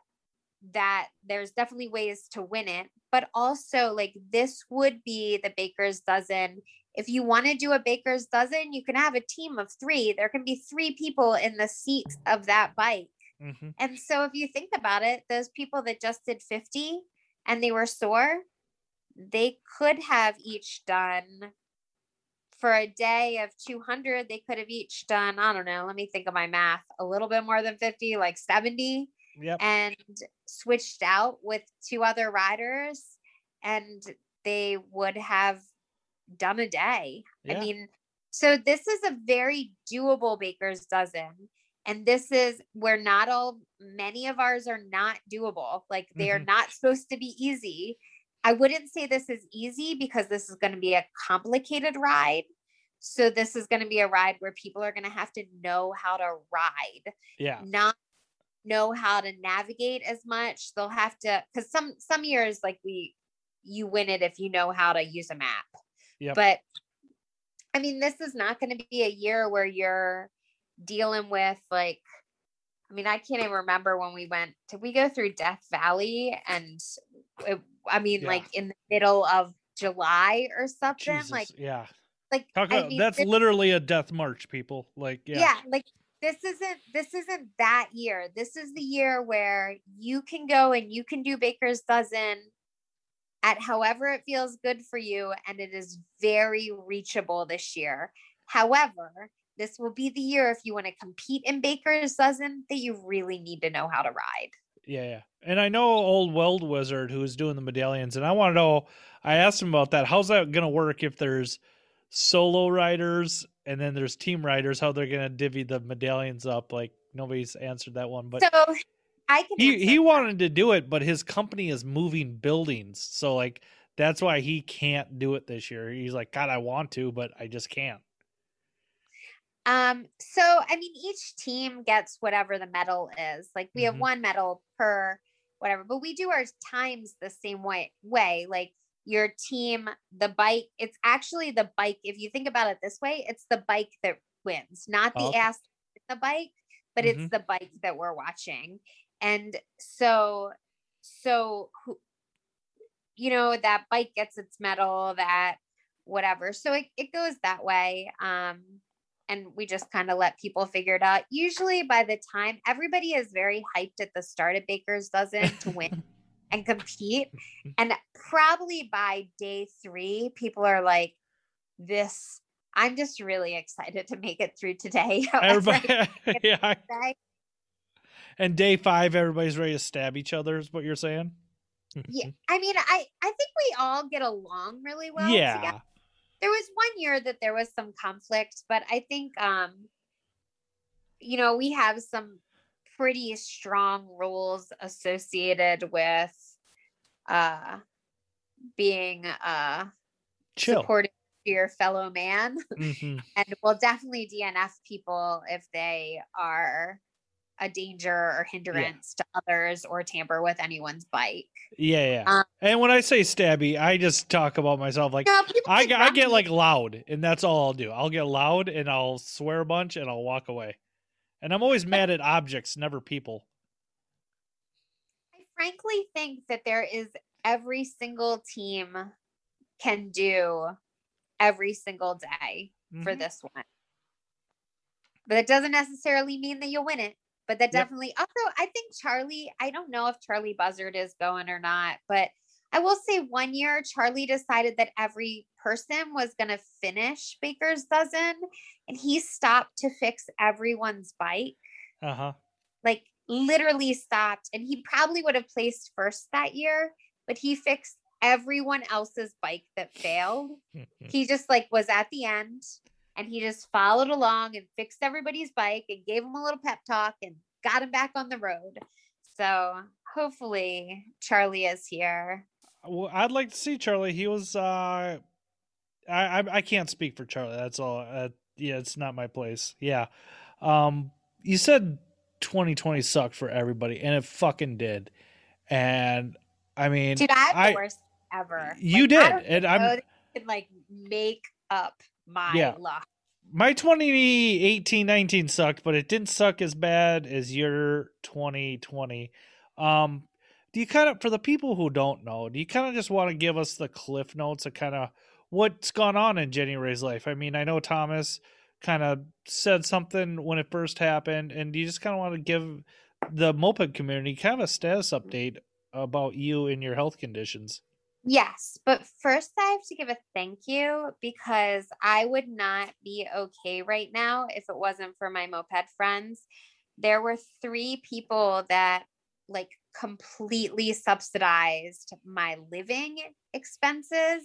there's definitely ways to win it. But also, like, this would be the Baker's Dozen. If you want to do a Baker's Dozen, you can have a team of 3. There can be 3 people in the seat of that bike. Mm-hmm. And so if you think about it, those people that just did 50 and they were sore, they could have each done for a day of 200. They could have each done, I don't know, let me think of my math, a little bit more than 50, like 70, yep. And switched out with 2 other riders, and they would have done a day. Yeah. I mean, so this is a very doable Baker's Dozen, and this is where not all, many of ours are not doable. Like, they are not supposed to be easy. I wouldn't say this is easy because this is going to be a complicated ride. So this is going to be a ride where people are going to have to know how to ride, not know how to navigate as much. They'll have to, because some years, like, you win it if you know how to use a map. Yep. But I mean, this is not going to be a year where you're dealing with, like, I mean, I can't even remember when we went, did we go through Death Valley? And like in the middle of July or something. Jesus, like, yeah. Like, that's literally a death march, people. Like, like this isn't that year. This is the year where you can go and you can do Baker's Dozen at however it feels good for you, and it is very reachable this year. However, this will be the year, if you want to compete in Baker's Dozen, that you really need to know how to ride. Yeah. And I know old Weld Wizard, who is doing the medallions, and I want to know, I asked him about that. How's that going to work if there's solo riders and then there's team riders, how they're going to divvy the medallions up? Like, nobody's answered that one, but he wanted to do it, but his company is moving buildings. So, like, that's why he can't do it this year. He's like, God, I want to, but I just can't. So, I mean, each team gets whatever the medal is. Like, we have 1 medal per whatever, but we do our times the same way. Like, your team, the bike, it's actually the bike. If you think about it this way, it's the bike that wins, not the ass the bike, but it's the bike that we're watching. And so, you know, that bike gets its medal, that whatever. So it goes that way. And we just kind of let people figure it out. Usually by the time, everybody is very hyped at the start of Baker's Dozen to win and compete. And probably by day 3, people are like, I'm just really excited to make it through today. Everybody, And day 5, everybody's ready to stab each other, is what you're saying? Yeah. I mean, I think we all get along really well together. There was one year that there was some conflict, but I think, you know, we have some pretty strong rules associated with being supportive to your fellow man. And we'll definitely DNF people if they are a danger or hindrance to others or tamper with anyone's bike. Yeah. And when I say stabby, I just talk about myself. Like I get like loud, and that's all I'll do. I'll get loud and I'll swear a bunch and I'll walk away. And I'm always mad at objects, never people. I frankly think that there is every single team can do every single day for this one. But it doesn't necessarily mean that you'll win it. But that definitely, also, I think Charlie, I don't know if Charlie Buzzard is going or not, but I will say one year, Charlie decided that every person was going to finish Baker's Dozen, and he stopped to fix everyone's bike. Like literally stopped. And he probably would have placed first that year, but he fixed everyone else's bike that failed. He just like was at the end. And he just followed along and fixed everybody's bike and gave him a little pep talk and got him back on the road. So hopefully Charlie is here. Well, I'd like to see Charlie. He was, I can't speak for Charlie. That's all. Yeah, it's not my place. Yeah. You said 2020 sucked for everybody, and it fucking did. And I mean, dude, I had the worst ever. You like, did. And I could like make up my luck. My 2018-19 sucked, but it didn't suck as bad as your 2020. Do you kind of, for the people who don't know, do you kind of just want to give us the cliff notes of kind of what's gone on in Jenny Ray's life? I mean, I know Thomas kind of said something when it first happened, and do you just kind of want to give the moped community kind of a status update about you and your health conditions? Yes, but first I have to give a thank you, because I would not be okay right now if it wasn't for my moped friends. There were three people that like completely subsidized my living expenses.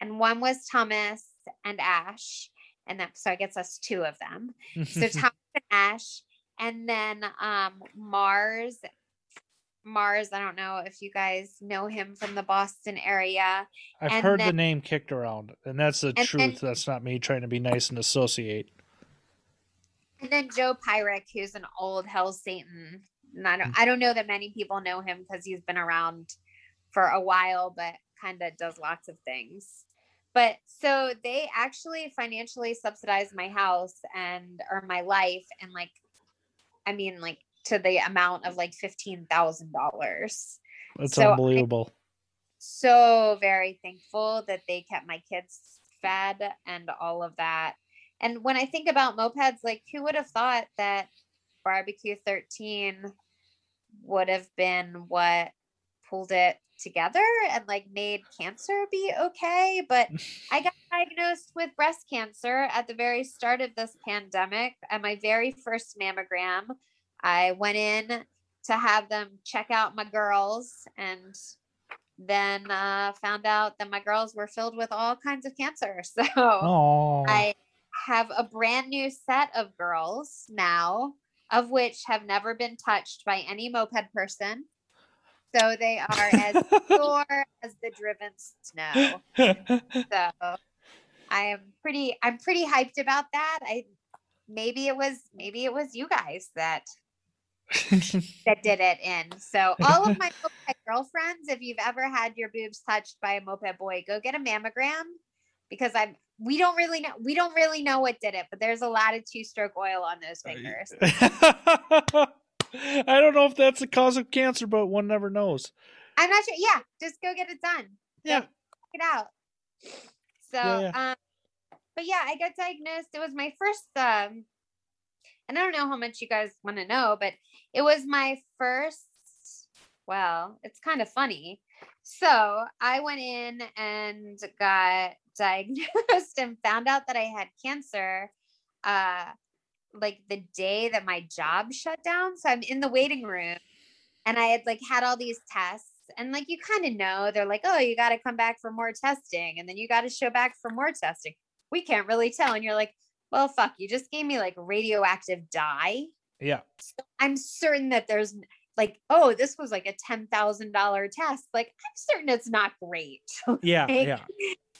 And one was Thomas and Ash. And that, so I guess that's two of them. So Thomas and Ash, and then Mars, I don't know if you guys know him from the Boston area. I've heard the name kicked around, and that's the truth. That's not me trying to be nice and associate. And then Joe Pyrick, who's an old Hell Satan. And I don't know that many people know him because he's been around for a while, but kind of does lots of things. But so they actually financially subsidized my house or my life. And like, I mean, like, to the amount of like $15,000. That's so unbelievable. I'm so very thankful that they kept my kids fed and all of that. And when I think about mopeds, like who would have thought that Barbecue 13 would have been what pulled it together and like made cancer be okay. But I got diagnosed with breast cancer at the very start of this pandemic at my very first mammogram. I went in to have them check out my girls, and then found out that my girls were filled with all kinds of cancer. So aww. I have a brand new set of girls now, of which have never been touched by any moped person. So they are as pure as the driven snow. So I'm pretty hyped about that. Maybe it was you guys that did it in. So all of my moped girlfriends, if you've ever had your boobs touched by a moped boy, go get a mammogram, because we don't really know what did it, but there's a lot of 2-stroke oil on those fingers. I don't know if that's the cause of cancer, but one never knows. I'm not sure. Yeah, just go get it done. Yeah, check it out. So but yeah, I got diagnosed. It was my first, and I don't know how much you guys want to know, but it was my first, well, it's kind of funny. So I went in and got diagnosed and found out that I had cancer, like the day that my job shut down. So I'm in the waiting room, and I had like had all these tests. And like, you kind of know, they're like, oh, you got to come back for more testing. And then you got to show back for more testing. We can't really tell. And you're like, well, fuck, you just gave me like radioactive dye. Yeah. So I'm certain that there's like, oh, this was like a $10,000 test. Like, I'm certain it's not great. Yeah. Like,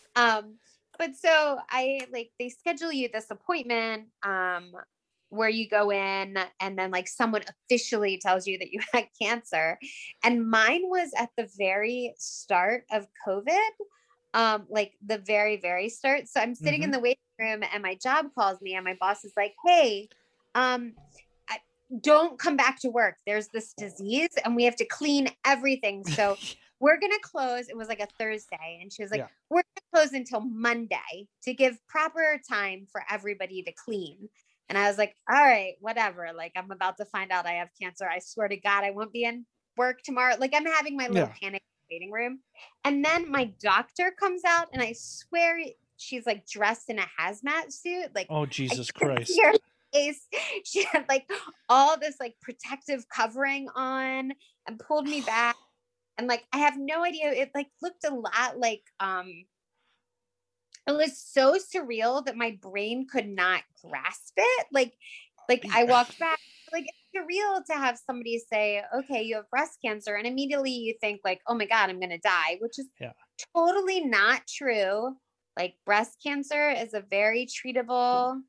yeah. But so they schedule you this appointment, where you go in and then like someone officially tells you that you had cancer. And mine was at the very start of COVID, like the very, very start. So I'm sitting in the waiting room and my job calls me and my boss is like, hey, don't come back to work. There's this disease and we have to clean everything. So we're going to close. It was like a Thursday. And she was like, we're going to close until Monday to give proper time for everybody to clean. And I was like, all right, whatever. Like, I'm about to find out I have cancer. I swear to God, I won't be in work tomorrow. Like, I'm having my little panic waiting room. And then my doctor comes out and I swear she's like dressed in a hazmat suit. Like, oh, Jesus Christ. She had like all this like protective covering on and pulled me back. And like, I have no idea. It like looked a lot like, it was so surreal that my brain could not grasp it. Like I walked back, like it's surreal to have somebody say, okay, you have breast cancer. And immediately you think like, oh my God, I'm going to die, which is totally not true. Like breast cancer is a very treatable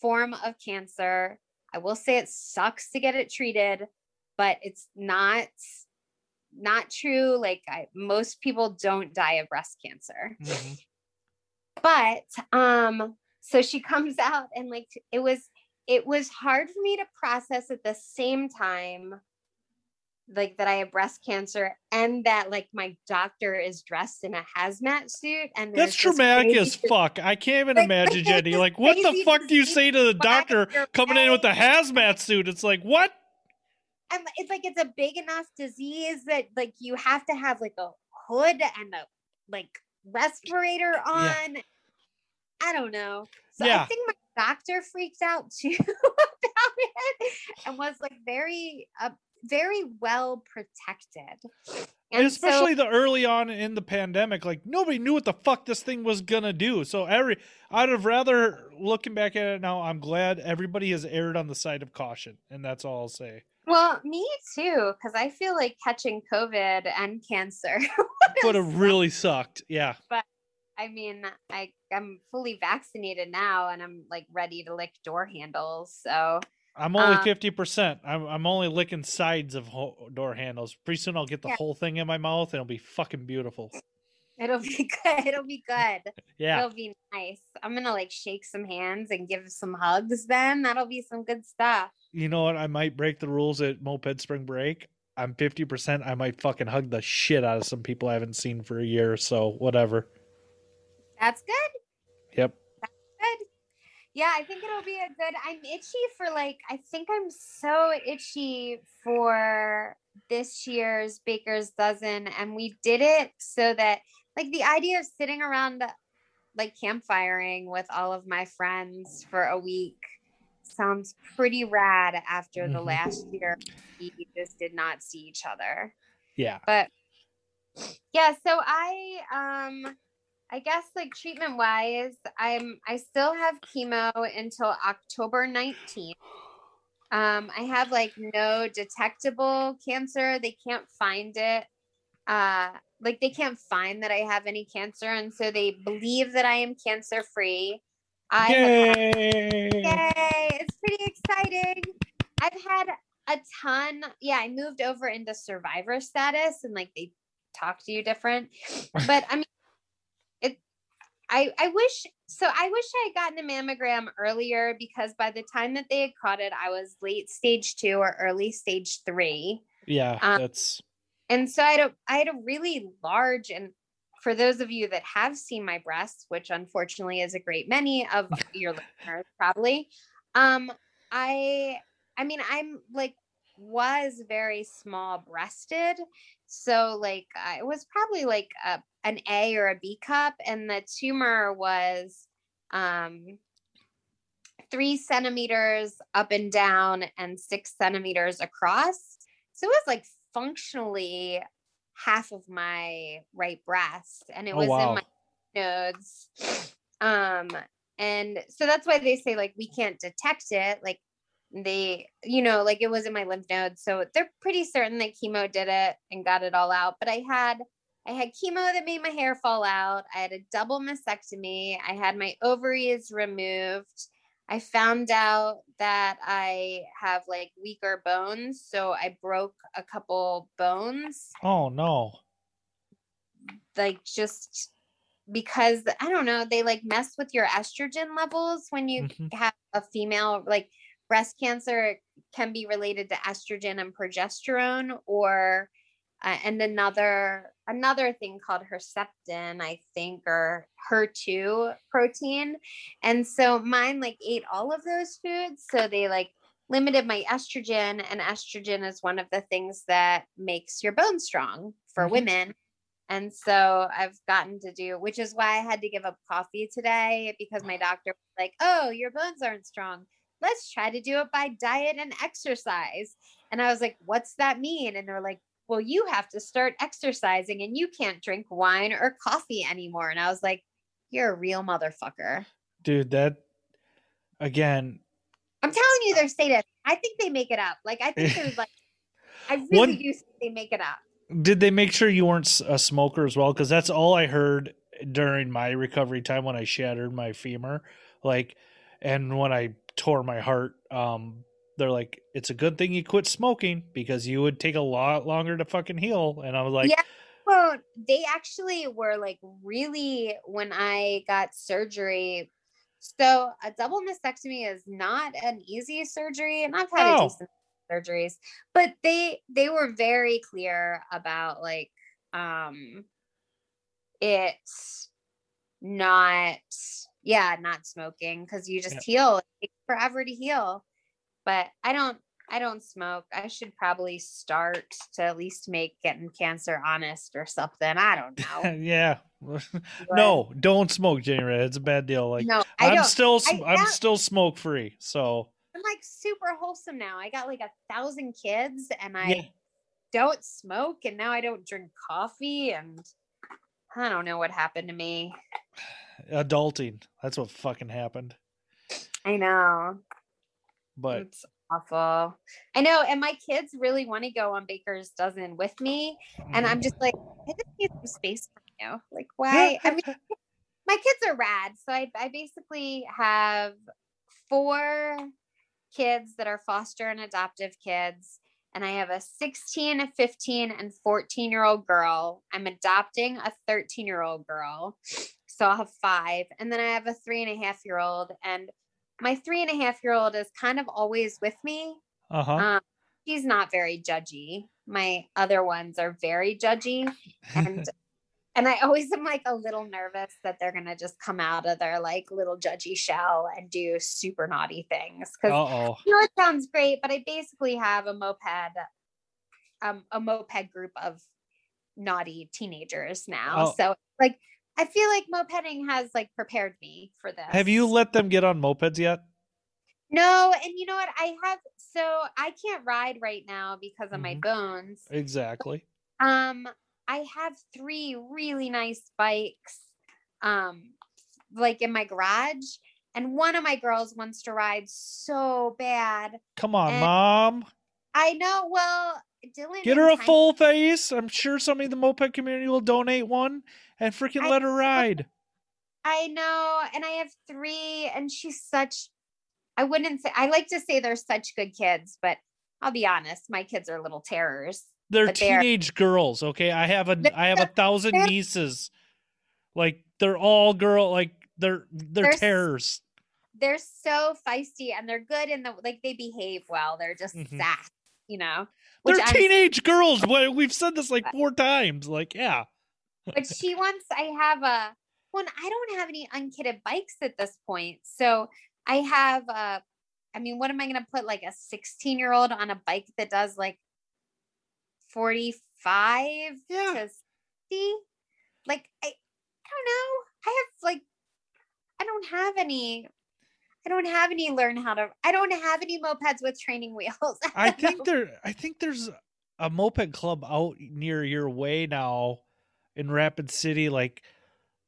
form of cancer. I will say it sucks to get it treated, but it's not true. Like most people don't die of breast cancer. But, so she comes out and like, it was hard for me to process at the same time, like that I have breast cancer and that like my doctor is dressed in a hazmat suit. And that's traumatic as fuck. I can't even imagine, Jenny, like what the fuck do you say to the doctor coming in with a hazmat suit? It's like, what? And it's like, it's a big enough disease that like, you have to have like a hood and a like respirator on. I don't know. So I think my doctor freaked out too about it and was like very well protected. And especially the early on in the pandemic, like nobody knew what the fuck this thing was going to do. So I'd have rather, looking back at it now, I'm glad everybody has erred on the side of caution. And that's all I'll say. Well, me too, because I feel like catching COVID and cancer would have really sucked. Yeah. But I mean, I'm fully vaccinated now and I'm like ready to lick door handles. So I'm only 50%. I'm only licking sides of door handles. Pretty soon I'll get the whole thing in my mouth and it'll be fucking beautiful. It'll be good. It'll be good. Yeah. It'll be nice. I'm going to like shake some hands and give some hugs then. That'll be some good stuff. You know what? I might break the rules at Moped Spring Break. I'm 50%. I might fucking hug the shit out of some people I haven't seen for a year or so. Whatever. That's good. Yep. That's good. Yeah, I think it'll be a good... I'm itchy for like... I think I'm so itchy for this year's Baker's Dozen. And we did it so that... Like the idea of sitting around like campfiring with all of my friends for a week sounds pretty rad after the last year. We just did not see each other. Yeah. But yeah, so I guess like treatment wise, I still have chemo until October 19th. I have like no detectable cancer. They can't find it. Like they can't find that I have any cancer. And so they believe that I am cancer free. Yay! It's pretty exciting. I've had a ton. Yeah. I moved over into survivor status and like they talk to you different, but I mean, I wish I had gotten a mammogram earlier because by the time that they had caught it, I was late stage 2 or early stage 3. Yeah. That's. And so I had a really large, and for those of you that have seen my breasts, which unfortunately is a great many of your listeners probably, I mean, I'm like, was very small breasted. So like, it was probably like an A or a B cup. And the tumor was 3 centimeters up and down and 6 centimeters across. So it was like functionally half of my right breast, and it was in my nodes. And so that's why they say like, we can't detect it. Like they, you know, like it was in my lymph nodes. So they're pretty certain that chemo did it and got it all out. But I had chemo that made my hair fall out. I had a double mastectomy. I had my ovaries removed. I found out that I have like weaker bones, so I broke a couple bones. Oh no. Like just because, I don't know, they like mess with your estrogen levels when you have a female, like breast cancer can be related to estrogen and progesterone, or and another thing called Herceptin, I think, or HER2 protein. And so mine like ate all of those foods. So they like limited my estrogen, and estrogen is one of the things that makes your bones strong for women. And so I've gotten to do, which is why I had to give up coffee today, because my doctor was like, oh, your bones aren't strong. Let's try to do it by diet and exercise. And I was like, what's that mean? And they're like, well, you have to start exercising and you can't drink wine or coffee anymore. And I was like, you're a real motherfucker. Dude, that, again. I'm telling you, they're sadist. I think they make it up. Like, I think there's like, I really do think they make it up. Did they make sure you weren't a smoker as well? Because that's all I heard during my recovery time when I shattered my femur, like, and when I tore my heart. They're like, it's a good thing you quit smoking because you would take a lot longer to fucking heal. And I was like, yeah, well, they actually were like, really, when I got surgery. So a double mastectomy is not an easy surgery, and I've had a decent surgeries, but they were very clear about like it's not not smoking, because you just heal. It takes forever to heal. But I don't smoke. I should probably start to at least make getting cancer honest or something. I don't know. Yeah. No, don't smoke, Jenny Ray. It's a bad deal. Like, no, I'm still smoke free. So I'm like super wholesome now. I got like 1,000 kids, and I don't smoke, and now I don't drink coffee, and I don't know what happened to me. Adulting. That's what fucking happened. I know. But it's awful. I know. And my kids really want to go on Baker's Dozen with me. And I'm just like, I just need some space from you. Like, why? I mean, my kids are rad. So I basically have 4 kids that are foster and adoptive kids. And I have a 16, a 15, and 14-year-old girl. I'm adopting a 13-year-old girl. So I'll have 5. And then I have a 3.5-year-old. And my 3.5-year-old is kind of always with me. She's not very judgy. My other ones are very judgy. And and I always am like a little nervous that they're going to just come out of their like little judgy shell and do super naughty things. Because you know, it sounds great, but I basically have a moped group of naughty teenagers now. Oh. So like, I feel like mopeding has like prepared me for this. Have you let them get on mopeds yet? No. And you know what? I can't ride right now because of my bones. Exactly. But, I have 3 really nice bikes, like in my garage, and one of my girls wants to ride so bad. Come on, Mom. I know. Well, Dylan, get her a full face. I'm sure somebody in the moped community will donate one and freaking let her ride. I know. And I have 3, and she's such, I like to say they're such good kids, but I'll be honest, my kids are little terrors. They're teenage girls. Okay. I have 1,000 nieces. Like, they're all girl. Like, they're terrors. They're so feisty, and they're good in the, like, they behave well. They're just sassy, you know. They're teenage girls. We've said this like 4 times. Like, yeah. But she wants, I don't have any unkitted bikes at this point. So I have, what am I going to put like a 16-year-old on a bike that does like 45 to 60? Like, I don't know. I don't have any mopeds with training wheels. I think there's a moped club out near your way now in Rapid City, like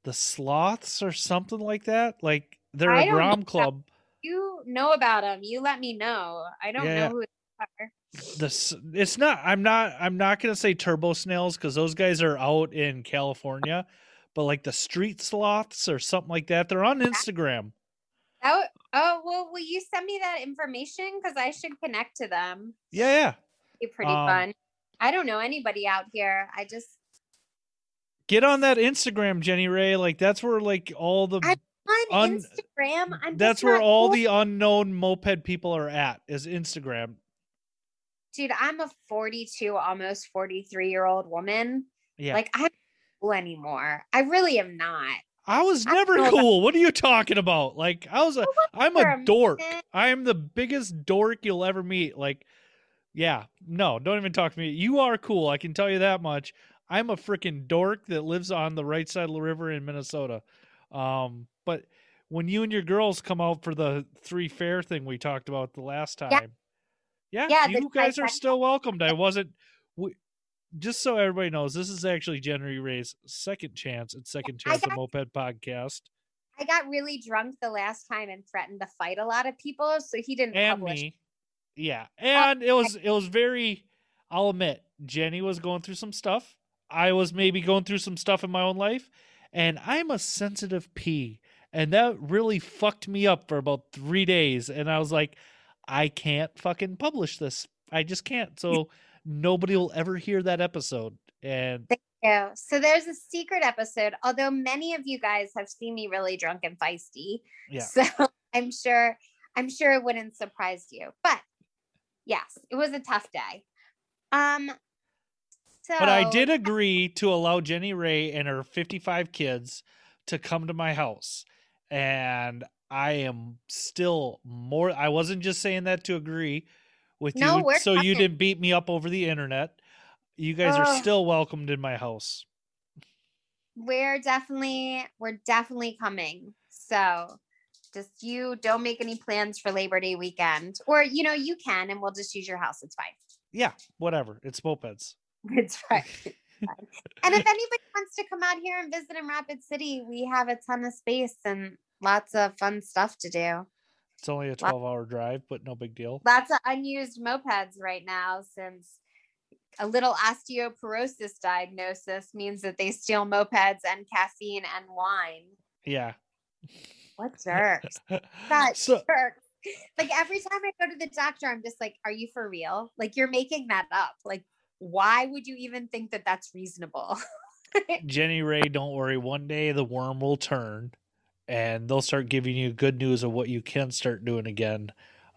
the Sloths or something like that. Like, they're a Grom club. You know about them. You let me know. I don't know who they are. I'm not going to say Turbo Snails, cause those guys are out in California, but like the Street Sloths or something like that. They're on Instagram. Oh, well, will you send me that information? Because I should connect to them. Yeah. It'd be pretty fun. I don't know anybody out here. I just get on that Instagram, Jenny Ray. Like that's where like all the Instagram. That's where all the unknown moped people are at, is Instagram. Dude, I'm a 42, almost 43-year-old woman. Yeah. Like I'm not cool anymore. I really am not. I was never cool. What are you talking about? Like I'm a dork. I am the biggest dork you'll ever meet. Like, yeah, no, don't even talk to me. You are cool. I can tell you that much. I'm a freaking dork that lives on the right side of the river in Minnesota. But when you and your girls come out for the 3 fair thing we talked about the last time, yeah you guys are still welcomed. Just so everybody knows, this is actually Jenny Ray's second chance the Moped podcast. I got really drunk the last time and threatened to fight a lot of people, so he didn't publish. Me. Yeah, and it was very. I'll admit, Jenny was going through some stuff. I was maybe going through some stuff in my own life, and I'm a sensitive pea, and that really fucked me up for about 3 days. And I was like, I can't fucking publish this. I just can't. So. Nobody will ever hear that episode. And thank you. So there's a secret episode, although many of you guys have seen me really drunk and feisty. Yeah. So I'm sure it wouldn't surprise you. But yes, it was a tough day. But I did agree to allow Jenny Ray and her 55 kids to come to my house. And I am still more, I wasn't just saying that to agree with you, so talking. You didn't beat me up over the internet. You guys are still welcomed in my house. We're definitely coming. So just you don't make any plans for Labor Day weekend, or you can, and we'll just use your house. It's fine. Yeah, whatever. It's mopeds. It's fine. And if anybody wants to come out here and visit in Rapid City, we have a ton of space and lots of fun stuff to do. It's only a 12-hour drive, but no big deal. Lots of unused mopeds right now, since a little osteoporosis diagnosis means that they steal mopeds and caffeine and wine. Yeah. What jerks. Jerks. Like, every time I go to the doctor, I'm just like, are you for real? Like, you're making that up. Like, why would you even think that that's reasonable? Jenny Ray, don't worry. One day the worm will turn. And they'll start giving you good news of what you can start doing again.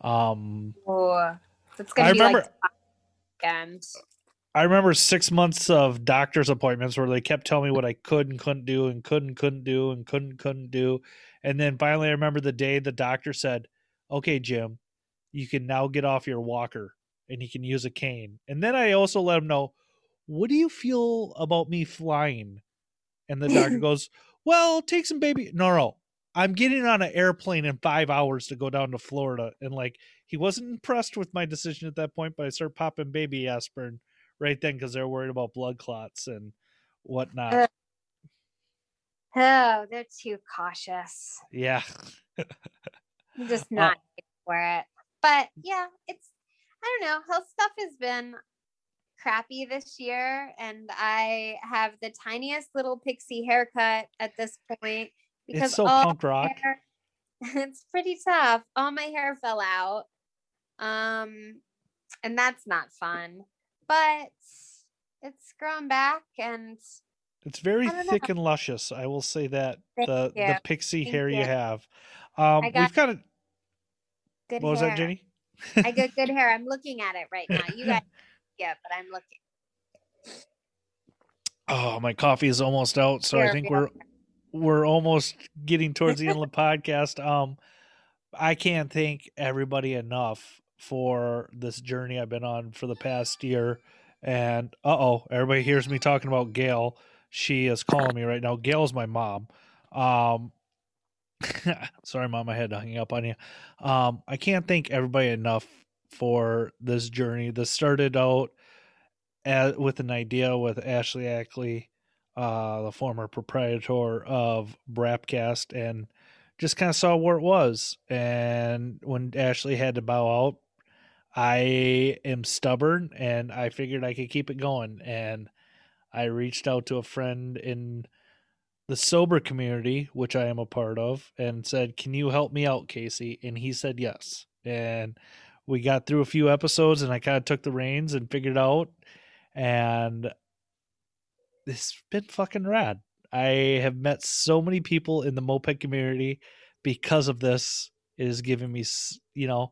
It's gonna be like weekend. I remember 6 months of doctor's appointments where they kept telling me what I could and couldn't do and couldn't do. And then finally I remember the day the doctor said, okay, Jim, you can now get off your walker and you can use a cane. And then I also let him know, what do you feel about me flying? And the doctor goes, well, take some baby. No. I'm getting on an airplane in 5 hours to go down to Florida. And like, he wasn't impressed with my decision at that point, but I started popping baby aspirin right then, because they're worried about blood clots and whatnot. They're too cautious. Yeah. I'm just not for it. But yeah, I don't know. Health stuff has been crappy this year, and I have the tiniest little pixie haircut at this point because it's so punk rock. It's pretty tough. All my hair fell out, and that's not fun. But it's grown back, and it's very thick and luscious. I will say that the pixie hair you have. We've got a good. What was that, Jenny? I got good hair. I'm looking at it right now. You guys. Yeah, but I'm looking. Oh, my coffee is almost out, so I think we're almost getting towards the end of the podcast. I can't thank everybody enough for this journey I've been on for the past year. And everybody hears me talking about Gail. She is calling me right now. Gail's my mom. Sorry, Mom, I had to hang up on you. I can't thank everybody enough for this journey. This started out with an idea with Ashley Ackley, the former proprietor of Brapcast, and just kind of saw where it was. And when Ashley had to bow out, I am stubborn, and I figured I could keep it going. And I reached out to a friend in the sober community, which I am a part of, and said, "Can you help me out, Casey?" And he said yes. And we got through a few episodes, and I kind of took the reins and figured it out. And it's been fucking rad. I have met so many people in the moped community because of this. It is giving me, you know,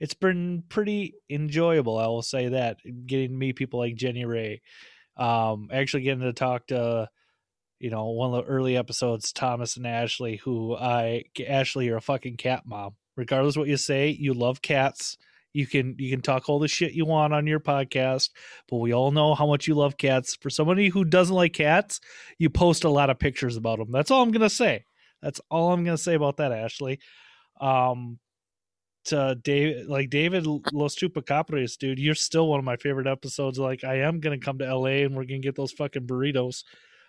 it's been pretty enjoyable. I will say that, getting to meet people like Jenny Ray, actually getting to talk to, you know, one of the early episodes, Thomas and Ashley, Ashley, you're a fucking cat mom. Regardless of what you say, you love cats. You can talk all the shit you want on your podcast, but we all know how much you love cats. For somebody who doesn't like cats, you post a lot of pictures about them. That's all I'm going to say. That's all I'm going to say about that, Ashley. To David Los Chupacabras, dude, you're still one of my favorite episodes. Like, I am going to come to LA and we're going to get those fucking burritos.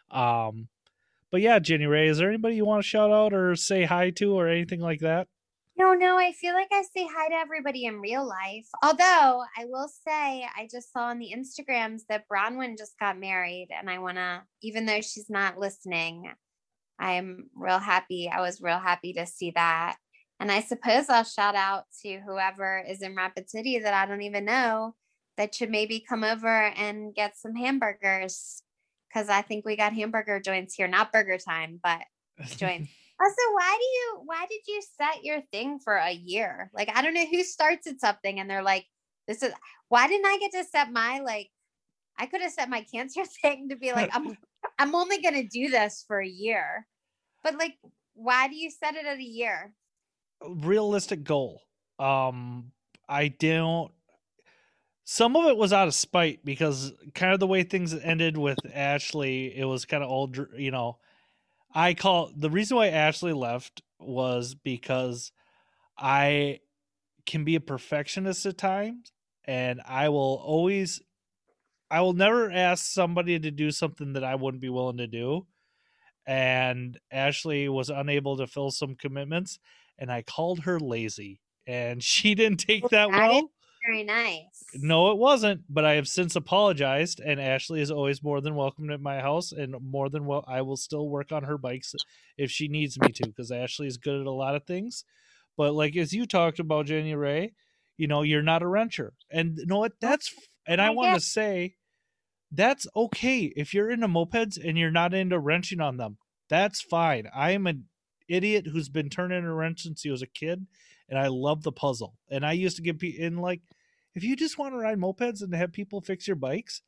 But yeah, Jenny Ray, is there anybody you want to shout out or say hi to or anything like that? No, I feel like I say hi to everybody in real life. Although I will say, I just saw on the Instagrams that Bronwyn just got married, and I want to, even though she's not listening, I'm real happy. I was real happy to see that. And I suppose I'll shout out to whoever is in Rapid City that I don't even know that should maybe come over and get some hamburgers, because I think we got hamburger joints here, not Burger Time, but joints. Also, why did you set your thing for a year? Like, I don't know who starts at something and they're like, why didn't I get to set my, like, I could have set my cancer thing to be like, I'm only going to do this for a year. But like, why do you set it at a year? Realistic goal. Some of it was out of spite, because kind of the way things ended with Ashley, it was kind of all, you know, the reason why Ashley left was because I can be a perfectionist at times, and I will never ask somebody to do something that I wouldn't be willing to do. And Ashley was unable to fill some commitments, and I called her lazy, and she didn't take that well. Very nice. No, it wasn't, but I have since apologized, and Ashley is always more than welcome at my house, and more than well, I will still work on her bikes if she needs me to, because Ashley is good at a lot of things. But like, as you talked about, Jenny Ray, you know, you're not a wrencher, and you know what? I want to say that's okay. If you're into mopeds and you're not into wrenching on them, that's fine. I am an idiot who's been turning a wrench since he was a kid, and I love the puzzle. And I used to get in, like, if you just want to ride mopeds and have people fix your bikes,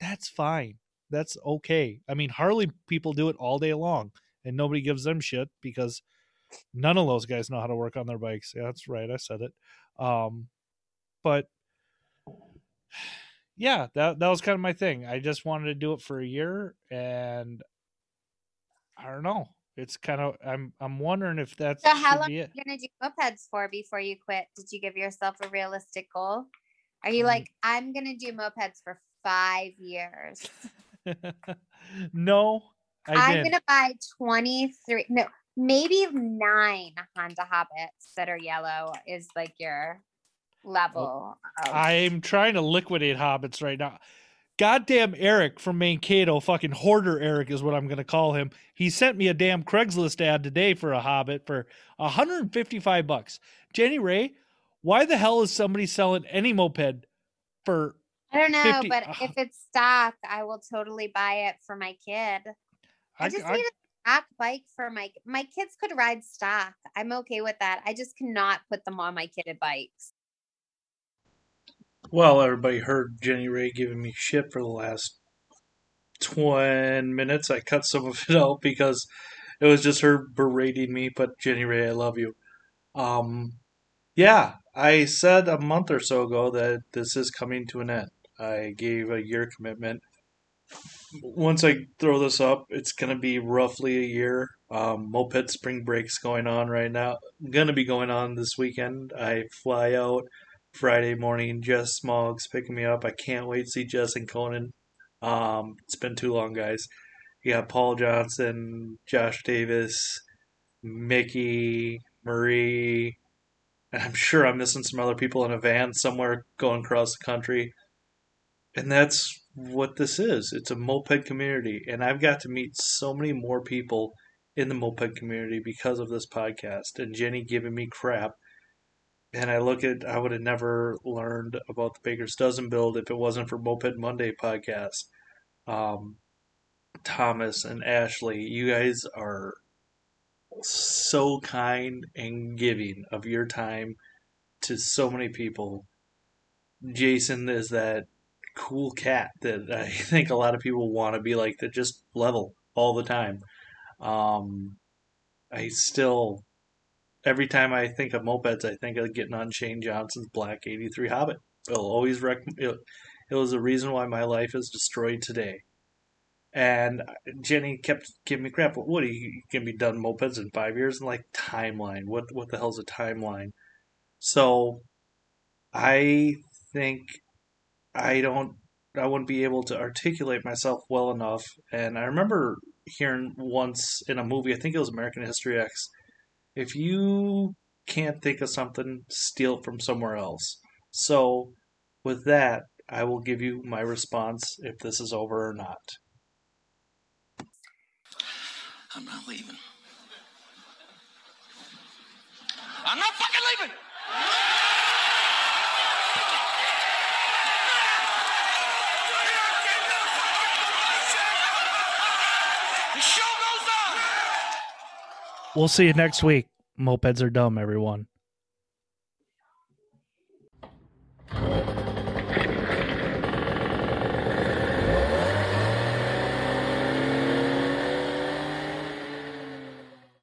that's fine. That's okay. I mean, Harley people do it all day long, and nobody gives them shit because none of those guys know how to work on their bikes. Yeah, that's right. I said it. But yeah, that was kind of my thing. I just wanted to do it for a year, and I don't know. It's kind of, I'm wondering if that's. So how long are you going to do mopeds for before you quit? Did you give yourself a realistic goal? Are you like, I'm going to do mopeds for 5 years? No, I'm going to buy 23, no, maybe 9 Honda Hobbits that are yellow is like your level. I'm trying to liquidate Hobbits right now. Goddamn Eric from Mankato, fucking hoarder Eric is what I'm going to call him. He sent me a damn Craigslist ad today for a Hobbit for $155. Jenny Ray, why the hell is somebody selling any moped for I don't know, but if it's stock, I will totally buy it for my kid. I just need a stock bike for my kids could ride stock. I'm okay with that. I just cannot put them on my kidded bikes. Well, everybody heard Jenny Ray giving me shit for the last 20 minutes. I cut some of it out because it was just her berating me. But Jenny Ray, I love you. Yeah, I said a month or so ago that this is coming to an end. I gave a year commitment. Once I throw this up, it's going to be roughly a year. Moped Spring Break's going on right now. Going to be going on this weekend. I fly out Friday morning. Jess Smog's picking me up. I can't wait to see Jess and Conan. It's been too long, guys. You got Paul Johnson, Josh Davis, Mickey, Marie, and I'm sure I'm missing some other people in a van somewhere going across the country. And that's what this is. It's a moped community, and I've got to meet so many more people in the moped community because of this podcast and Jenny giving me crap. And I would have never learned about the Baker's Dozen build if it wasn't for Moped Monday podcast. Thomas and Ashley, you guys are so kind and giving of your time to so many people. Jason is that cool cat that I think a lot of people want to be like, that just level all the time. Every time I think of mopeds, I think of getting on Shane Johnson's black 83 Hobbit. It was the reason why my life is destroyed today. And Jenny kept giving me crap. What are you going to be done mopeds in 5 years? And like, timeline. What the hell's a timeline? So I think I wouldn't be able to articulate myself well enough. And I remember hearing once in a movie, I think it was American History X, if you can't think of something, steal it from somewhere else. So with that, I will give you my response if this is over or not. I'm not leaving. I'm not fucking leaving! The show goes on! We'll see you next week. Mopeds are dumb, everyone.